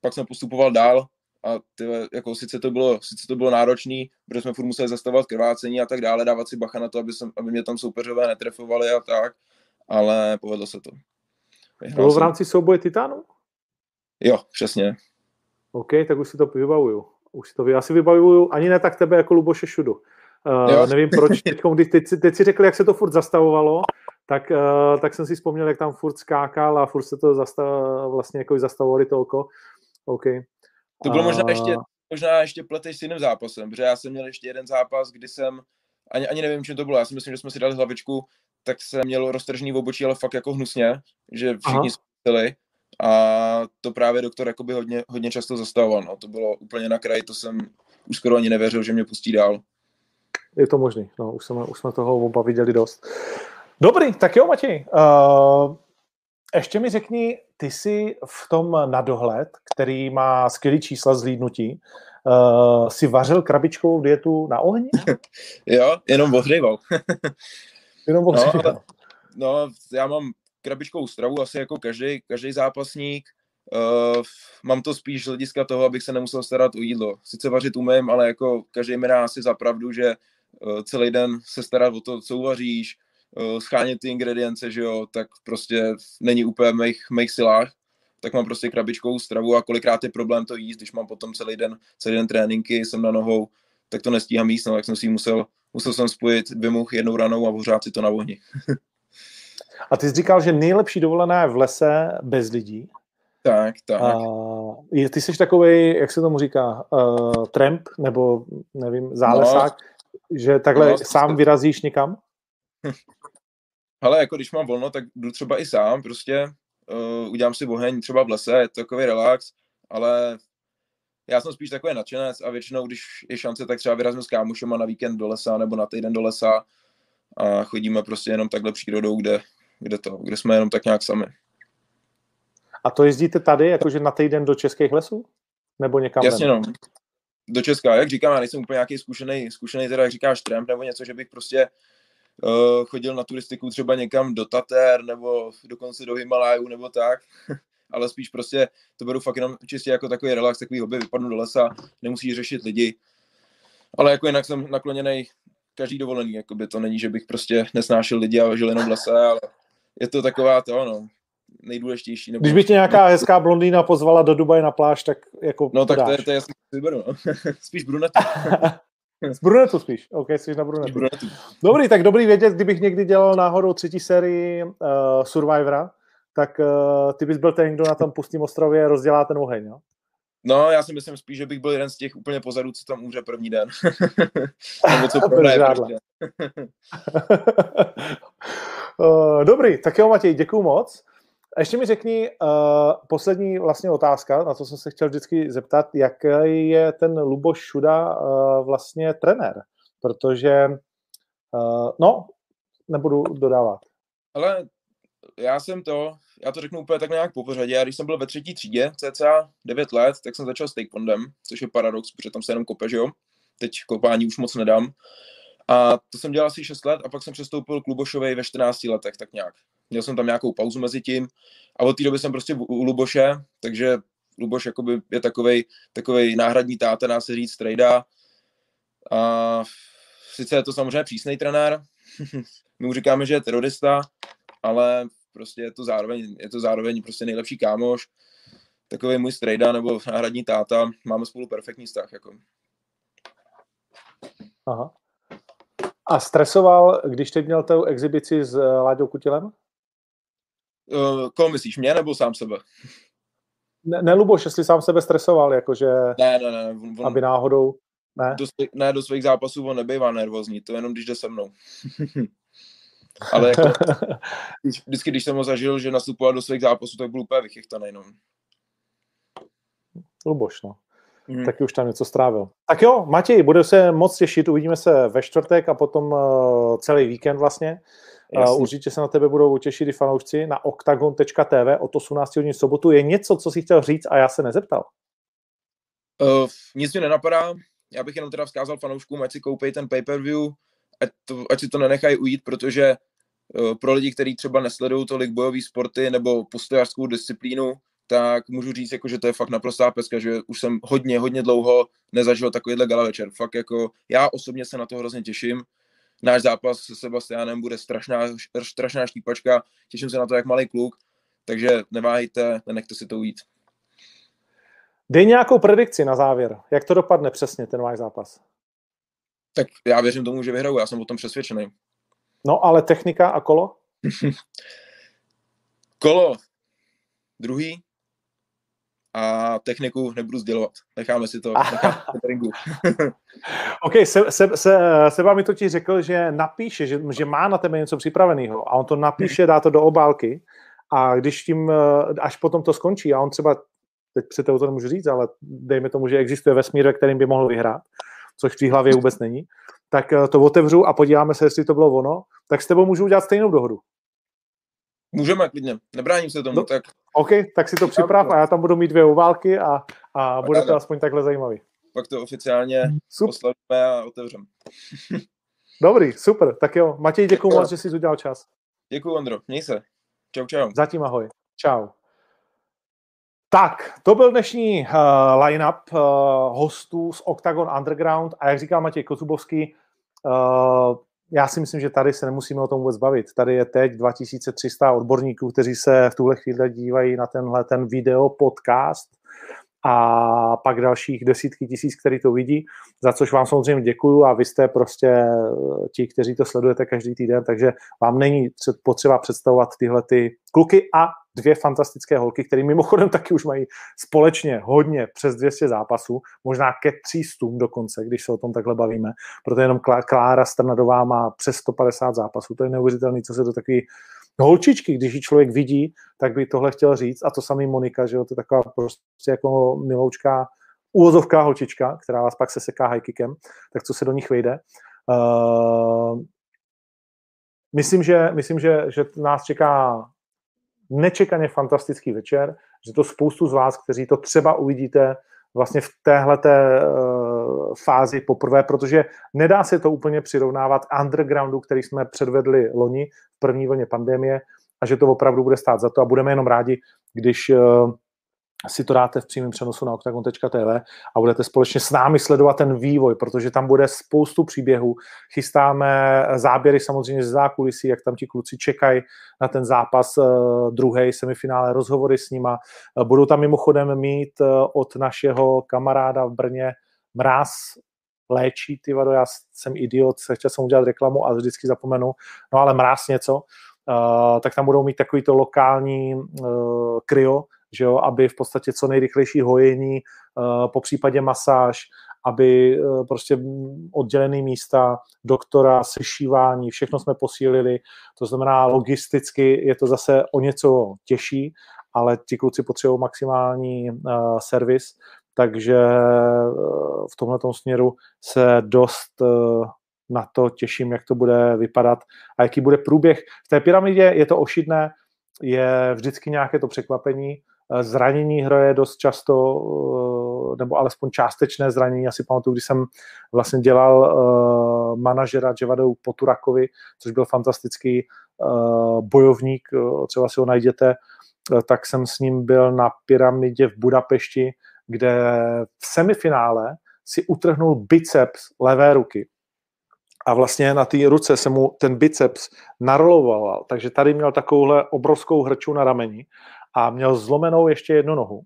pak jsem postupoval dál a tyhle, jako sice to bylo, sice to bylo náročný, protože jsme furt museli zastavovat krvácení a tak dále, dávat si bacha na to, aby, jsem, aby mě tam soupeřové netrefovali a tak. Ale povedlo se to. Bylo v rámci souboje Titanů? Jo, přesně. OK, tak už si to vybavuju. Už si to já si vybavuju ani ne tak tebe jako Luboše Šudu. Uh, nevím proč. Teď, když teď, teď si řekli, jak se to furt zastavovalo, tak, uh, tak jsem si vzpomněl, jak tam furt skákal a furt se to zastav, vlastně jako zastavovali to oko. Okay. To bylo uh... možná ještě, možná ještě pleteš s jiným zápasem, protože já jsem měl ještě jeden zápas, kdy jsem, ani, ani nevím, čím to bylo, já si myslím, že jsme si dali hlavičku, tak se mělo roztržený obočí, ale fakt jako hnusně, že všichni spustili a to právě doktor jakoby hodně, hodně často zastavoval. No. To bylo úplně na kraji, to jsem už skoro ani nevěřil, že mě pustí dál. Je to možný, no, už jsme, už jsme toho oba viděli dost. Dobrý, tak jo Matěj, uh, ještě mi řekni, ty jsi v tom Na dohled, který má skvělý čísla zhlídnutí, uh, jsi vařil krabičkovou dietu na ohni? Jo, jenom ohřejval. No, ale, no, já mám krabičkou stravu, asi jako každý, každý zápasník. Uh, mám to spíš z hlediska toho, abych se nemusel starat o jídlo. Sice vařit umím, ale jako každý mi dá asi za pravdu, že uh, celý den se starat o to, co uvaříš, uh, schánět ty ingredience, že jo, tak prostě není úplně v mých silách. tak mám prostě krabičkovou stravu a kolikrát je problém to jíst, když mám potom celý den, celý den tréninky, jsem na nohou, tak to nestíhám jíst, no, tak jsem si musel, musel jsem spojit dvě muchy jednou ranou a ořát si to na ohni. A ty jsi říkal, že nejlepší dovolená je v lese bez lidí. Tak, tak. A ty jsi takovej, jak se tomu říká, uh, tramp, nebo nevím, zálesák, no, že takhle no, sám vyrazíš někam? Ale jako když mám volno, tak jdu třeba i sám, prostě uh, udělám si oheň třeba v lese, je to takový relax, ale já jsem spíš takový nadšenec a většinou, když je šance, tak třeba vyrazím s kámošema na víkend do lesa nebo na týden do lesa a chodíme prostě jenom takhle přírodou, kde, kde to, kde jsme jenom tak nějak sami. A to jezdíte tady, jakože na týden do českých lesů? Nebo někam? Jasně no, do Česka. Jak říkám, já nejsem úplně nějaký zkušený, zkušený teda, jak říkáš, tramp nebo něco, že bych prostě uh, chodil na turistiku třeba někam do Tater, nebo dokonce do Himalájů, nebo tak. Ale spíš prostě to beru fakt jenom čistě jako takový relax, takový hobby, vypadnu do lesa, nemusíš řešit lidi. Ale jako jinak jsem nakloněný každý dovolený, jakoby to není, že bych prostě nesnášel lidi a žil jenom v lese, ale je to taková to, no. Nejdůležitější. Nebo... Když by tě nějaká hezká blondýna pozvala do Dubaje na pláž, tak jako no tak to je, to je jasný, vyberu, no. Spíš brunetu. Z brunetu spíš, ok, jsi na brunetu. brunetu. Dobrý, tak dobrý vědět, kdybych někdy dělal náhodou třetí sérii uh, Survivora, tak uh, ty bys byl ten, kdo na tom pustém ostrově rozdělá ten oheň, jo? No, já si myslím spíš, že bych byl jeden z těch úplně pozadu, co tam umře první den. Nebo co prodaje první den. uh, dobrý, tak jo, Matěj, děkuju moc. A ještě mi řekni, uh, poslední vlastně otázka, na co jsem se chtěl vždycky zeptat, jak je ten Luboš Šuda uh, vlastně trenér, protože, uh, no, nebudu dodávat. Ale já jsem to, já to řeknu úplně tak nějak po pořadě, já když jsem byl ve třetí třídě, cca devět let, tak jsem začal s taekwondem, což je paradox, protože tam se jenom kope, že jo, teď kopání už moc nedám. A to jsem dělal asi šest let a pak jsem přestoupil k Lubošovi ve čtrnácti letech, tak nějak. Měl jsem tam nějakou pauzu mezi tím a od té doby jsem prostě u Luboše, takže Luboš jakoby je takovej, takovej náhradní táta, dá se říct, strejda. A sice je to samozřejmě přísnej trenér, my mu říkáme, že je terorista, ale prostě je to zároveň, je to zároveň prostě nejlepší kámoš, takovej můj strejda nebo náhradní táta, máme spolu perfektní vztah. Jako. Aha. A stresoval, když teď měl tu exibici s Láďou Kutilem? Koho myslíš, mě nebo sám sebe? Ne, ne Luboš, jestli sám sebe stresoval, jakože... Ne, ne, ne. On, aby náhodou... Ne? Do, ne, do svých zápasů on nebývá nervózní, to jenom když jde se mnou. Ale jako, vždycky, když jsem ho zažil, že nastupoval do svých zápasů, tak byl úplně vychechtaný. No. Luboš, no. Mm. Taky už tam něco strávil. Tak jo, Matěj, budu se moc těšit, uvidíme se ve čtvrtek a potom uh, celý víkend vlastně. Uh, určitě se na tebe budou těšit i fanoušci na octagon tečka t v od osmnácti hodin v sobotu. Je něco, co jsi chtěl říct a já se nezeptal? Uh, nic mi nenapadá, já bych jenom teda vzkázal fanouškům, ať si koupí ten pay-per-view, ať, to, ať si to nenechají ujít, protože uh, pro lidi, kteří třeba nesledují tolik bojové sporty nebo postojářskou disciplínu, tak můžu říct, jako, že to je fakt naprostá pecka, že už jsem hodně, hodně dlouho nezažil takovýhle gala večer. Fakt jako, já osobně se na to hrozně těším. Náš zápas se Sebastianem bude strašná, strašná štípačka. Těším se na to jak malý kluk, takže neváhejte, nenechte si to ujít. Dej nějakou predikci na závěr. Jak to dopadne přesně, ten váš zápas? Tak já věřím tomu, že vyhraju, já jsem o tom přesvědčený. No, ale technika a kolo? Kolo druhý. A techniku nebudu sdělovat. Necháme si to v ringu. OK, Seba se, se, se mi totiž řekl, že napíše, že, že má na tebe něco připraveného a on to napíše, dá to do obálky a když tím, až potom to skončí a on třeba, teď před to nemůžu říct, ale dejme tomu, že existuje vesmír, ve kterým by mohl vyhrát, což v té hlavě vůbec není, tak to otevřu a podíváme se, jestli to bylo ono, tak s tebou můžu udělat stejnou dohodu. Můžeme, klidně. Nebráním se tomu. No, tak... OK, tak si to připrav a já tam budu mít dvě oválky a, a bude to aspoň takhle zajímavý. Pak to oficiálně oslavíme a otevřeme. Dobrý, super. Tak jo, Matěj, děkuju moc, že jsi udělal čas. Děkuju, Ondro. Měj se. Čau, čau. Zatím ahoj. Čau. Tak, to byl dnešní uh, line-up uh, hostů z Octagon Underground a jak říkal Matěj Kozubovský, uh, já si myslím, že tady se nemusíme o tom vůbec bavit. Tady je teď dva tisíce tři sta odborníků, kteří se v tuhle chvíli dívají na tenhle ten video podcast a pak dalších desítky tisíc, který to vidí, za což vám samozřejmě děkuju a vy jste prostě ti, kteří to sledujete každý týden, takže vám není potřeba představovat tyhle ty kluky a dvě fantastické holky, které mimochodem taky už mají společně hodně přes dvě stě zápasů, možná ke tři stům dokonce, když se o tom takhle bavíme, protože jenom Klára Strnadová má přes sto padesát zápasů, to je neuvěřitelné, co se do takový holčičky, když ji člověk vidí, tak by tohle chtěl říct. A to samý Monika, že jo, to je taková prostě jako miloučká, úvozovká holčička, která vás pak se seká high kickem, tak co se do nich vejde. Uh, myslím, že, myslím že, že nás čeká nečekaně fantastický večer, že to spoustu z vás, kteří to třeba uvidíte vlastně v téhleté uh, fázi poprvé, protože nedá se to úplně přirovnávat undergroundu, který jsme předvedli loni v první vlně pandemie a že to opravdu bude stát za to a budeme jenom rádi, když uh, si to dáte v přímém přenosu na octagon tečka tv a budete společně s námi sledovat ten vývoj, protože tam bude spoustu příběhů. Chystáme záběry samozřejmě ze zákulisí, jak tam ti kluci čekají na ten zápas druhej, semifinále, rozhovory s nima. Budou tam mimochodem mít od našeho kamaráda v Brně Mráz léčí, ty vado, já jsem idiot, chtěl jsem udělat reklamu a vždycky zapomenu, no ale Mráz něco, tak tam budou mít takovýto lokální kryo, že jo, aby v podstatě co nejrychlejší hojení, uh, po případě masáž, aby uh, prostě oddělené místa, doktora, sešívání, všechno jsme posílili, to znamená logisticky je to zase o něco těžší, ale ti kluci potřebují maximální uh, servis, takže uh, v tomhletom směru se dost uh, na to těším, jak to bude vypadat a jaký bude průběh. V té pyramidě je to ošidné, je vždycky nějaké to překvapení, zranění hraje dost často, nebo alespoň částečné zranění. Já si pamatuju, když jsem vlastně dělal uh, manažera Dževadeu Poturakovi, což byl fantastický uh, bojovník, třeba si ho najděte, tak jsem s ním byl na pyramidě v Budapešti, kde v semifinále si utrhnul biceps levé ruky. A vlastně na té ruce se mu ten biceps naroloval, takže tady měl takovouhle obrovskou hrču na rameni a měl zlomenou ještě jednu nohu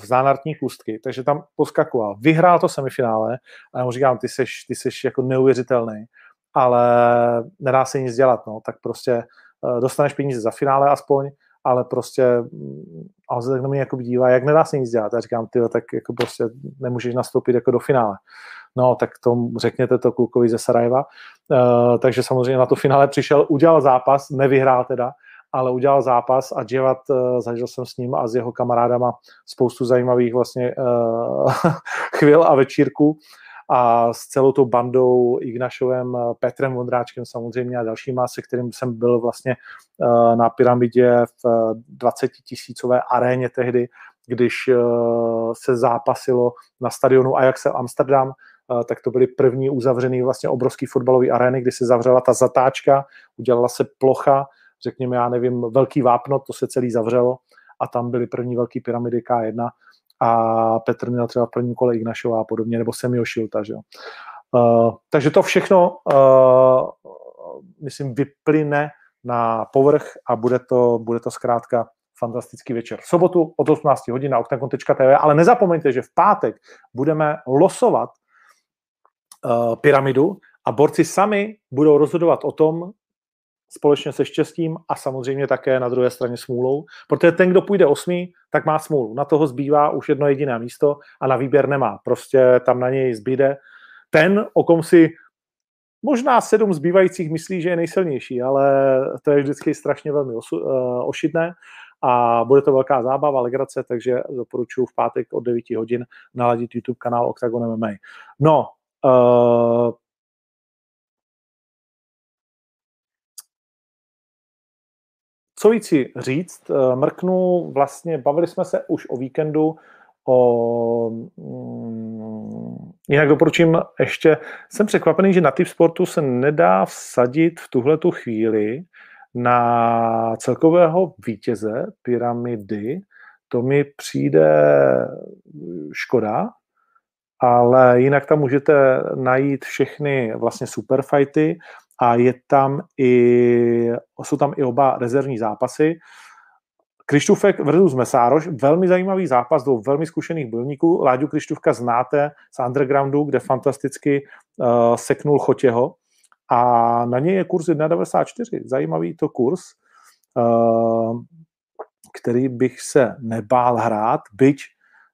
v zánartní kůstky, takže tam poskakoval. Vyhrál to semifinále a já mu říkám, ty seš, ty seš jako neuvěřitelný, ale nedá se nic dělat, no, tak prostě dostaneš peníze za finále aspoň, ale prostě, a on se tak na mě jako dívá, jak nedá se nic dělat. Já říkám, ty tak jako prostě nemůžeš nastoupit jako do finále. No, tak to řekněte to klukovi ze Sarajeva. Uh, takže samozřejmě na to finále přišel, udělal zápas, nevyhrál teda, ale udělal zápas a Dževat, uh, zažil jsem s ním a s jeho kamarádama spoustu zajímavých vlastně uh, chvil a večírků a s celou tou bandou Ignašovem, Petrem Vondráčkem samozřejmě a dalšíma, se kterým jsem byl vlastně uh, na pyramidě v dvacetitisícové aréně tehdy, když uh, se zápasilo na stadionu Ajaxe Amsterdam, tak to byly první uzavřený vlastně obrovský fotbalový arény, kdy se zavřela ta zatáčka, udělala se plocha, řekněme, já nevím, velký vápno, to se celý zavřelo a tam byly první velký pyramidy ká jedna a Petr měl třeba v prvním kole Ignašová a podobně, nebo Semio Šilta, že jo. Uh, takže to všechno, uh, myslím, vyplyne na povrch a bude to, bude to zkrátka fantastický večer. V sobotu od osmnácti hodin na octagon tečka tv, ale nezapomeňte, že v pátek budeme losovat pyramidu a borci sami budou rozhodovat o tom společně se štěstím a samozřejmě také na druhé straně smůlou, protože ten, kdo půjde osmý, tak má smůlu. Na toho zbývá už jedno jediné místo a na výběr nemá. Prostě tam na něj zbýde ten, o kom si možná sedm zbývajících myslí, že je nejsilnější, ale to je vždycky strašně velmi osu- ošidné a bude to velká zábava, legrace, takže doporučuji v pátek od devíti hodin naladit YouTube kanál Octagon em em á. No, Uh, co víci říct, mrknu, vlastně bavili jsme se už o víkendu, o, um, jinak doporučím ještě, jsem překvapený, že na Tipsportu se nedá vsadit v tuhletu chvíli na celkového vítěze pyramidy, to mi přijde škoda. ale jinak tam můžete najít všechny vlastně superfighty a je tam i, jsou tam i oba rezervní zápasy. Krištůfek versus Mesároš, velmi zajímavý zápas do velmi zkušených bojovníků. Láďu Krištůfka znáte z Undergroundu, kde fantasticky uh, seknul Chotěho a na něj je kurz jedna devadesát čtyři. Zajímavý to kurz, uh, který bych se nebál hrát, byť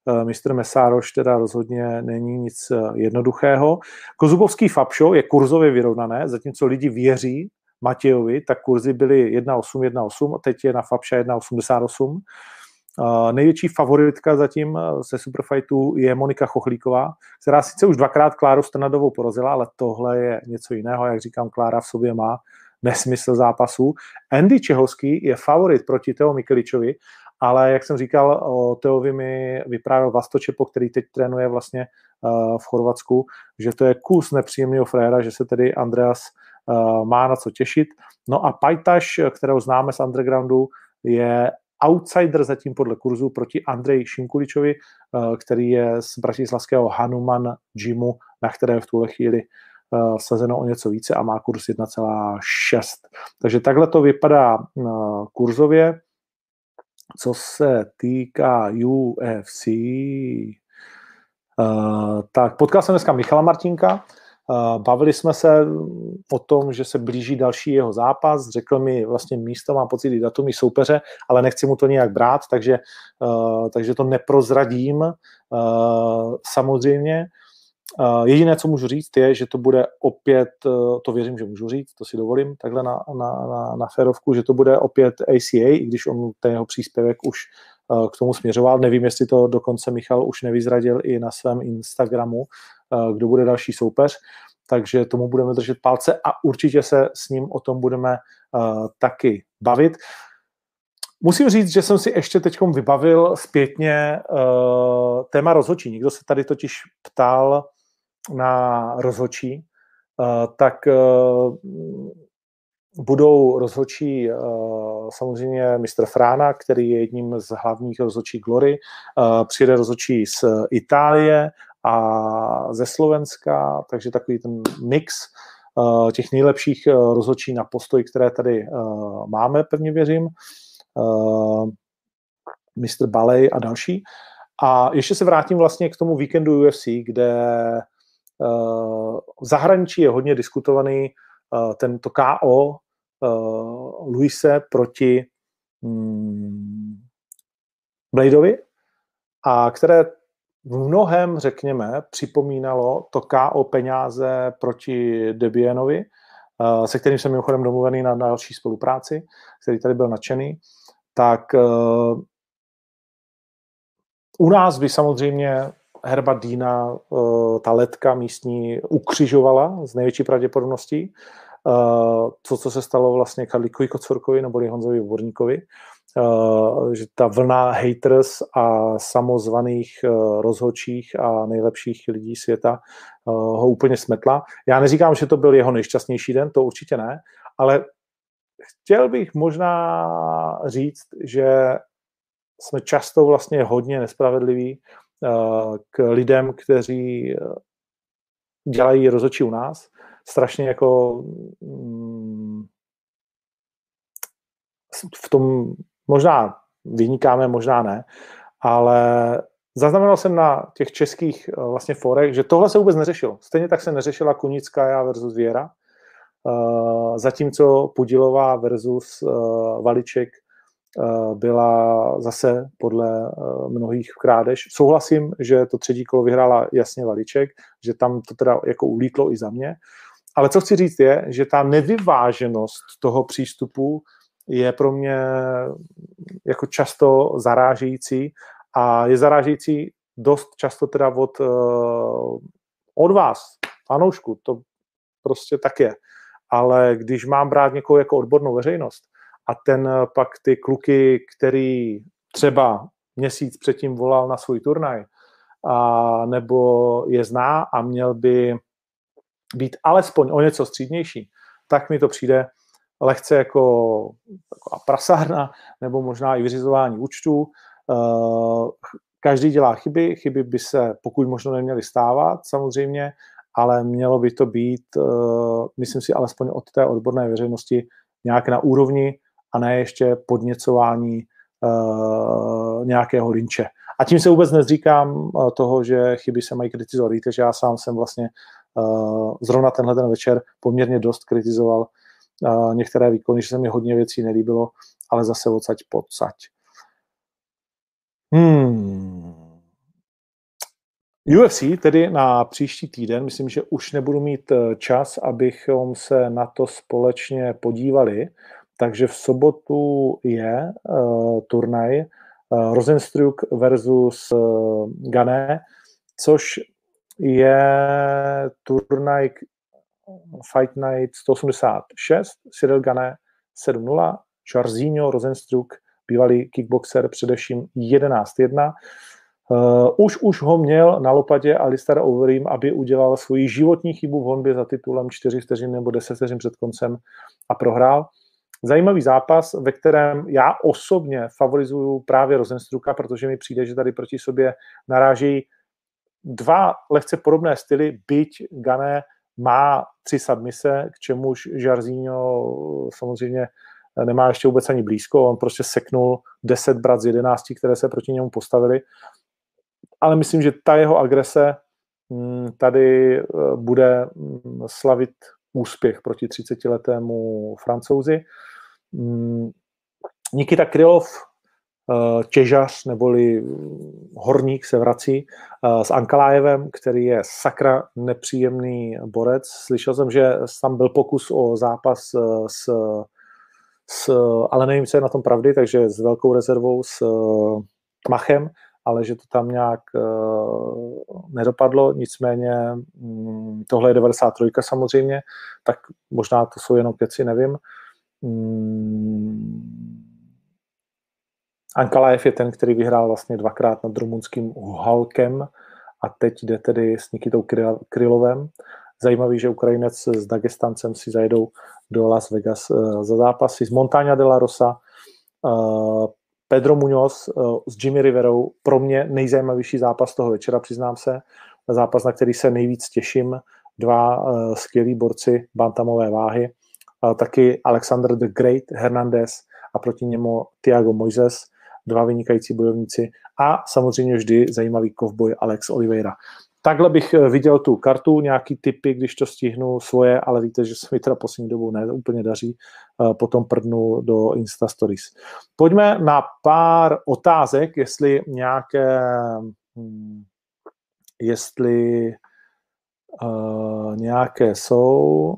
uh, mistr Mesároš teda rozhodně není nic jednoduchého. Kozubovský Fabšo je kurzově vyrovnané, zatímco lidi věří Matějovi, tak kurzy byly jedna osm, jedna osm a teď je na Fabša jedna osmdesát osm. Uh, největší favoritka zatím se superfightů je Monika Chochlíková, která sice už dvakrát Kláru Strnadovou porazila, ale tohle je něco jiného, jak říkám, Klára v sobě má nesmysl zápasů. Andy Čehovský je favorit proti Teo Mikeličovi, ale jak jsem říkal, o Teovi mi vyprávěl Vlasto Čepo, který teď trénuje vlastně uh, v Chorvatsku, že to je kus nepříjemného frajera, že se tedy Andreas má na co těšit. No a Pajtaš, kterého známe z Undergroundu, je outsider zatím podle kurzu proti Andreji Šinkuličovi, který je z bratislavského Hanuman Gymu, na které v tuhle chvíli sazeno o něco více a má kurz jedna celá šest. Takže takhle to vypadá kurzově. Co se týká U F C, tak potkal jsem dneska Michala Martinka. Bavili jsme se o tom, že se blíží další jeho zápas, řekl mi vlastně místo, mám pocit i datum i soupeře, ale nechci mu to nějak brát, takže, uh, takže to neprozradím uh, samozřejmě. Uh, jediné, co můžu říct, je, že to bude opět, uh, to věřím, že můžu říct, to si dovolím takhle na, na, na, na férovku, že to bude opět A C A, i když on ten jeho příspěvek už uh, k tomu směřoval. Nevím, jestli to dokonce Michal už nevyzradil i na svém Instagramu, kdo bude další soupeř, takže tomu budeme držet palce a určitě se s ním o tom budeme uh, taky bavit. Musím říct, že jsem si ještě teďkom vybavil zpětně uh, téma rozhodčí. Někdo se tady totiž ptal na rozhodčí, uh, tak uh, budou rozhodčí uh, samozřejmě mistr Frána, který je jedním z hlavních rozhodčí Glory, uh, přijede rozhodčí z Itálie a ze Slovenska, takže takový ten mix uh, těch nejlepších uh, rozhodčí na postoj, které tady uh, máme, pevně věřím, uh, mistr Balej a další. A ještě se vrátím vlastně k tomu víkendu U F C, kde uh, v zahraničí je hodně diskutovaný uh, tento K O uh, Luise proti um, Bladeovi, a které v mnohem, řekněme, připomínalo to K O Peňáze proti Debienovi, se kterým jsem mimochodem domluvený na další spolupráci, který tady byl nadšený. Tak uh, u nás by samozřejmě Herba Dýna, uh, ta letka místní, ukřižovala s největší pravděpodobností. Uh, to, co se stalo vlastně Karlíkovi Kocorkovi nebo Honzovi Oborníkovi. Uh, že ta vlna haters a samozvaných uh, rozhodčích a nejlepších lidí světa uh, ho úplně smetla. Já neříkám, že to byl jeho nejšťastnější den, to určitě ne, ale chtěl bych možná říct, že jsme často vlastně hodně nespravedliví uh, k lidem, kteří dělají rozhodčí u nás. Strašně jako mm, v tom možná vynikáme, možná ne, ale zaznamenal jsem na těch českých vlastně forech, že tohle se vůbec neřešilo. Stejně tak se neřešila Kunická versus Věra, zatímco Pudilová versus Valiček byla zase podle mnohých krádež. Souhlasím, že to třetí kolo vyhrála jasně Valiček, že tam to teda jako ulítlo i za mě. Ale co chci říct je, že ta nevyváženost toho přístupu je pro mě jako často zarážející a je zarážející dost často teda od, od vás, fanoušku, to prostě tak je. Ale když mám brát někoho jako odbornou veřejnost a ten pak ty kluky, který třeba měsíc předtím volal na svůj turnaj a nebo je zná a měl by být alespoň o něco střídnější, tak mi to přijde lehce jako prasárna, nebo možná i vyřizování účtů. Každý dělá chyby, chyby by se pokud možno neměly stávat samozřejmě, ale mělo by to být, myslím si, alespoň od té odborné veřejnosti nějak na úrovni a ne ještě podněcování nějakého linče. A tím se vůbec nezříkám toho, že chyby se mají kritizovat. Víte, že já sám jsem vlastně zrovna tenhle ten večer poměrně dost kritizoval některé výkony, že se mi hodně věcí nelíbilo, ale zase odsaď podsať. Hmm. U F C tedy na příští týden, myslím, že už nebudu mít čas, abychom se na to společně podívali, takže v sobotu je uh, turnaj uh, Rosenstruck versus uh, Gane, což je turnaj Fight Night sto osmdesát šest, Cyril Gane sedm nula, Jairzinho Rosenstruck, bývalý kickboxer, především jedenáct jedna. Uh, už už ho měl na lopatě Alistair Overeem, aby udělal svoji životní chybu v honbě za titulem čtyři vteřiny nebo deset vteřin před koncem a prohrál. Zajímavý zápas, ve kterém já osobně favorizuju právě Rosenstrucka, protože mi přijde, že tady proti sobě narážejí dva lehce podobné styly, byť Gane má tři submise, k čemuž Jairzinho samozřejmě nemá ještě vůbec ani blízko, on prostě seknul deset brat z jedenácti, které se proti němu postavili, ale myslím, že ta jeho agrese tady bude slavit úspěch proti třicetiletému Francouzi. Nikita Krylov, těžař neboli horník, se vrací s Ankalájevem, který je sakra nepříjemný borec. Slyšel jsem, že tam byl pokus o zápas s, s ale nevím, co je na tom pravdy, takže s velkou rezervou s Machem, ale že to tam nějak uh, nedopadlo, nicméně mm, tohle je devadesát tři samozřejmě, tak možná to jsou jenom keci, nevím. Mm. Ankalaev je ten, který vyhrál vlastně dvakrát nad rumunským Halkem a teď jde tedy s Nikitou Krylovem. Zajímavý, že Ukrajinec s Dagestancem si zajedou do Las Vegas uh, za zápasy. Z Montaña de la Rosa uh, Pedro Muñoz s Jimmy Riverou, pro mě nejzajímavější zápas toho večera, přiznám se. Zápas, na který se nejvíc těším. Dva skvělí borci bantamové váhy. Taky Alexander the Great Hernández a proti němu Thiago Moises. Dva vynikající bojovníci. A samozřejmě vždy zajímavý kovboj Alex Oliveira. Takhle bych viděl tu kartu, nějaký tipy, když to stihnu svoje, ale víte, že se mi teda poslední dobou ne úplně daří, potom prdnu do Insta Stories. Pojďme na pár otázek, jestli nějaké, jestli uh, nějaké jsou.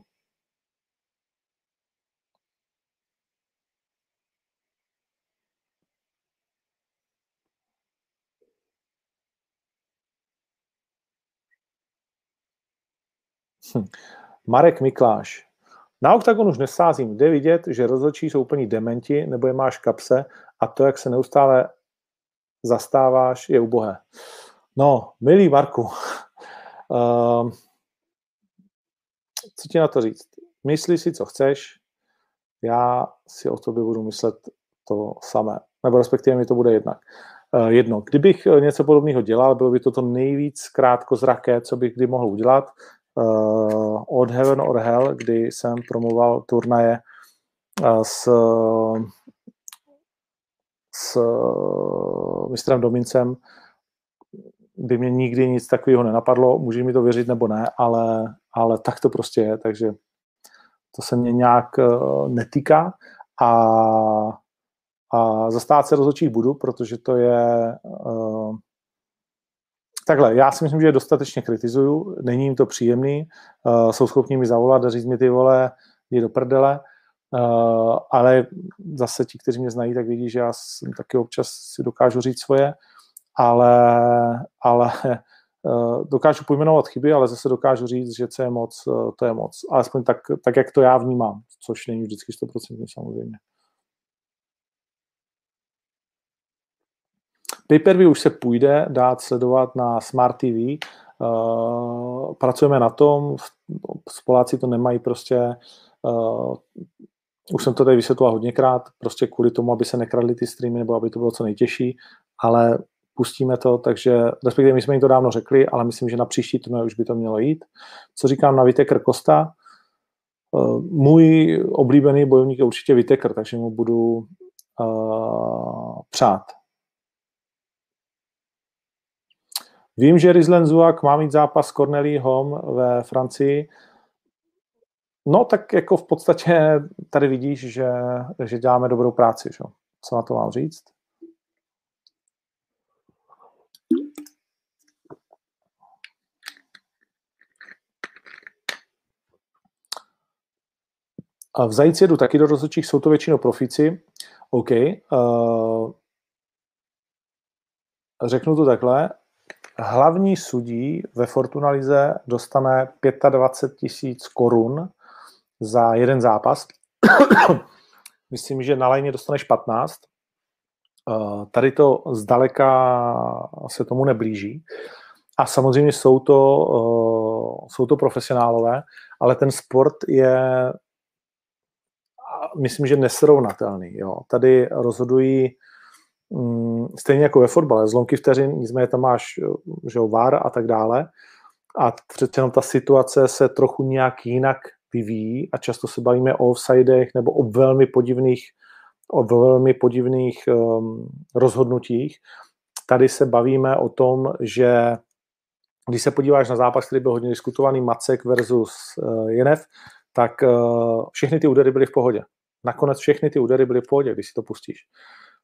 Hm. Marek Mikláš. Na Octagon už nesázím. Jde vidět, že rozhodčí jsou úplní dementi, nebo je máš kapse a to, jak se neustále zastáváš, je ubohé. No, milý Marku, uh, co ti na to říct? Myslí si, co chceš, já si o tobě budu myslet to samé. Nebo respektive mi to bude jednak. Uh, jedno. Kdybych něco podobného dělal, bylo by to to nejvíc krátkozraké, co bych kdy mohl udělat, Uh, od Heaven or Hell, kdy jsem promoval turnaje uh, s, s uh, mistrem Domincem, by mě nikdy nic takového nenapadlo, může mi to věřit nebo ne, ale, ale tak to prostě je, takže to se mě nějak uh, netýká a, a zastát se rozhodčích budu, protože to je uh, takhle, já si myslím, že je dostatečně kritizuju, není jim to příjemný, uh, jsou schopni mi zavolat a říct mi ty vole, jdi do prdele, uh, ale zase ti, kteří mě znají, tak vidí, že já taky občas si dokážu říct svoje, ale, ale uh, dokážu pojmenovat chyby, ale zase dokážu říct, že co je moc, uh, to je moc. Alespoň tak, tak, jak to já vnímám, což není vždycky sto procent samozřejmě. Pay-per-view už se půjde dát sledovat na Smart T V. Uh, pracujeme na tom, Poláci to nemají prostě, uh, už jsem to tady vysvětloval hodněkrát, prostě kvůli tomu, aby se nekradly ty streamy, nebo aby to bylo co nejtěžší, ale pustíme to, takže respektive my jsme jim to dávno řekli, ale myslím, že na příští turné už by to mělo jít. Co říkám na Vítek Krkosta? Můj oblíbený bojovník je určitě Vítekr, takže mu budu uh, přát. Vím, že Rizlen Zuak má mít zápas s Cornelí Hom ve Francii. No tak jako v podstatě tady vidíš, že, že děláme dobrou práci. Že? Co na to mám říct? V Zajíci jedu taky do rozhodčích, jsou to většinou profíci. OK. Uh, řeknu to takhle. Hlavní sudí ve Fortunalize dostane dvacet pět tisíc korun za jeden zápas. Myslím, že na lajně dostaneš patnáct. Uh, tady to zdaleka se tomu neblíží. A samozřejmě jsou to, uh, jsou to profesionálové, ale ten sport je myslím, že nesrovnatelný. Jo. Tady rozhodují mm, stejně jako ve fotbale, zlomky vteřin, nicméně tam máš že jo, V A R a tak dále. A přece jenom ta situace se trochu nějak jinak vyvíjí a často se bavíme o offsidech nebo o velmi podivných, o velmi podivných um, rozhodnutích. Tady se bavíme o tom, že když se podíváš na zápas, který byl hodně diskutovaný, Macek versus uh, Jenev, tak uh, všechny ty údery byly v pohodě. Nakonec všechny ty údery byly v pohodě, když si to pustíš.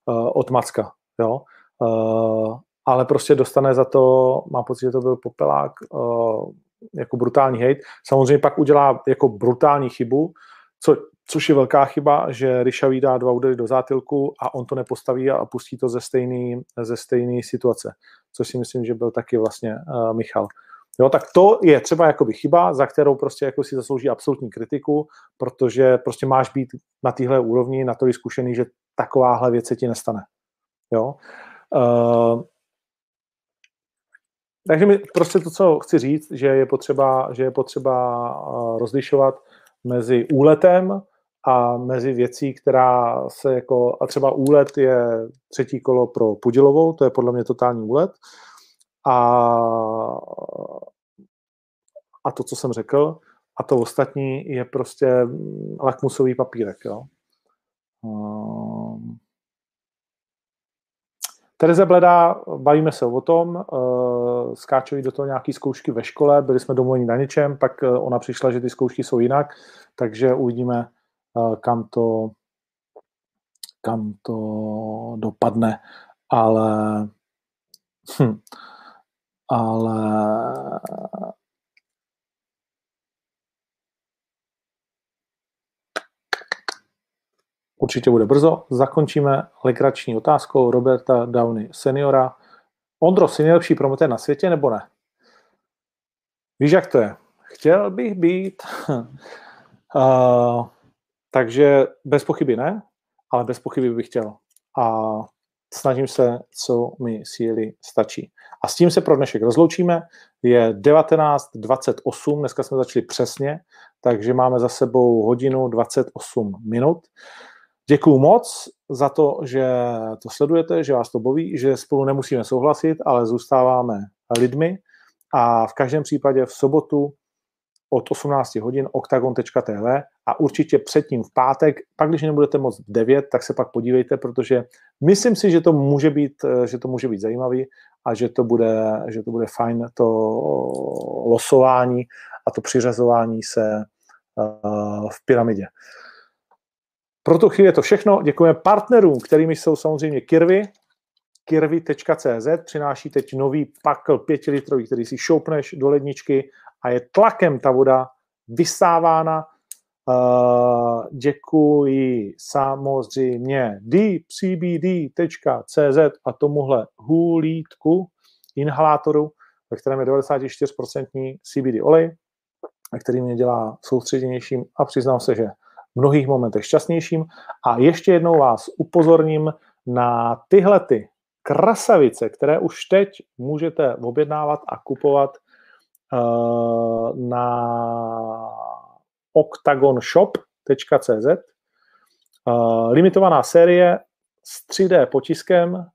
Uh, od Macka, jo. Uh, ale prostě dostane za to, mám pocit, že to byl Popelák, uh, jako brutální hejt. Samozřejmě pak udělá jako brutální chybu, co, což je velká chyba, že Ryšavý dá dva údery do zátylku a on to nepostaví a pustí to ze stejný, ze stejný situace. Což si myslím, že byl taky vlastně uh, Michal. Jo, tak to je třeba jakoby chyba, za kterou prostě jako si zaslouží absolutní kritiku, protože prostě máš být na téhle úrovni, na to vyzkušený, že takováhle věc se ti nestane. Jo? Uh, takže mi prostě to, co chci říct, že je potřeba, že je potřeba rozlišovat mezi úletem a mezi věcí, která se jako, a třeba úlet je třetí kolo pro Pudilovou, to je podle mě totální úlet. A, a to, co jsem řekl, a to ostatní je prostě lakmusový papírek. Jo. Um, Tereza Bledá, bavíme se o tom, uh, skáčeli do toho nějaké zkoušky ve škole, byli jsme domluveni na něčem, pak ona přišla, že ty zkoušky jsou jinak, takže uvidíme, uh, kam to, kam to dopadne. Ale... Hm. Ale určitě bude brzo. Zakončíme legrační otázkou Roberta Downy seniora. Ondro, jsi nejlepší promotér na světě, nebo ne? Víš, jak to je? Chtěl bych být. uh, takže bez pochyby ne, ale bez pochyby bych chtěl. A snažím se, co mi síly stačí. A s tím se pro dnešek rozloučíme. Je devatenáct dvacet osm, dneska jsme začali přesně, takže máme za sebou hodinu dvacet osm minut. Děkuju moc za to, že to sledujete, že vás to baví, že spolu nemusíme souhlasit, ale zůstáváme lidmi. A v každém případě v sobotu od osmnácti hodin octagon tečka t v a určitě předtím v pátek, pak když nebudete moc devět, tak se pak podívejte, protože myslím si, že to může být, že to může být zajímavý a že to bude, že to bude fajn to losování a to přiřazování se uh, v pyramidě. Pro tu chvíli je to všechno. Děkujeme partnerům, kterými jsou samozřejmě Kirvy. kirvy tečka c z přináší teď nový pakl pětilitrový, který si šoupneš do ledničky a je tlakem ta voda vysávána. Uh, děkuji samozřejmě d c b d tečka c z a tomuhle hůlítku inhalátoru, ve kterém je devadesát čtyři procent C B D olej, který mě dělá soustředěnějším a přiznám se, že v mnohých momentech šťastnějším. A ještě jednou vás upozorním na tyhle ty krasavice, které už teď můžete objednávat a kupovat uh, na octagon shop tečka c z. Uh, limitovaná série s tři D potiskem.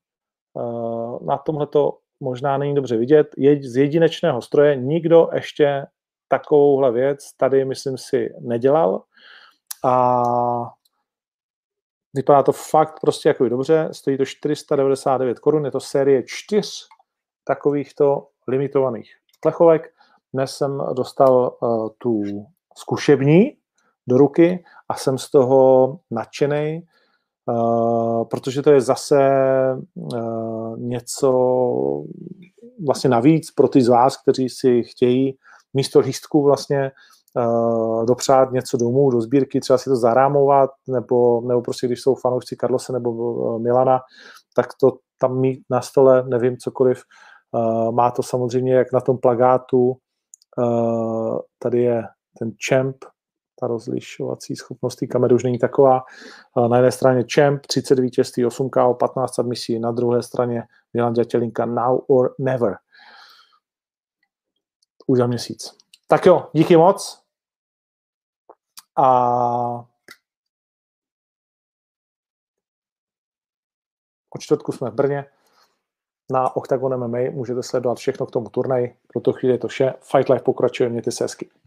Uh, na tomhle to možná není dobře vidět. Je, z jedinečného stroje nikdo ještě takovouhle věc tady, myslím si, nedělal. A vypadá to fakt prostě jako dobře. Stojí to čtyři sta devadesát devět korun. Je to série čtyř takovýchto limitovaných plechovek. Dnes jsem dostal uh, tu zkušební do ruky a jsem z toho nadšenej, uh, protože to je zase uh, něco vlastně navíc pro ty z vás, kteří si chtějí místo lístků vlastně uh, dopřát něco domů, do sbírky, třeba si to zarámovat, nebo, nebo prostě když jsou fanoušci Karlose nebo uh, Milana, tak to tam mít na stole, nevím, cokoliv. Uh, má to samozřejmě jak na tom plakátu. Uh, tady je ten champ, ta rozlišovací schopnost té kamery už není taková. Uh, na jedné straně champ, třicet vítězství, osm ká ó, patnáct admisí, na druhé straně Milan Dětělinka, now or never. Už za měsíc. Tak jo, díky moc. A o čtvrtku jsme v Brně. Na Octagon M M A můžete sledovat všechno k tomu turnaji. Pro tu chvíli je to vše. Fight Life pokračuje, mějte se hezky.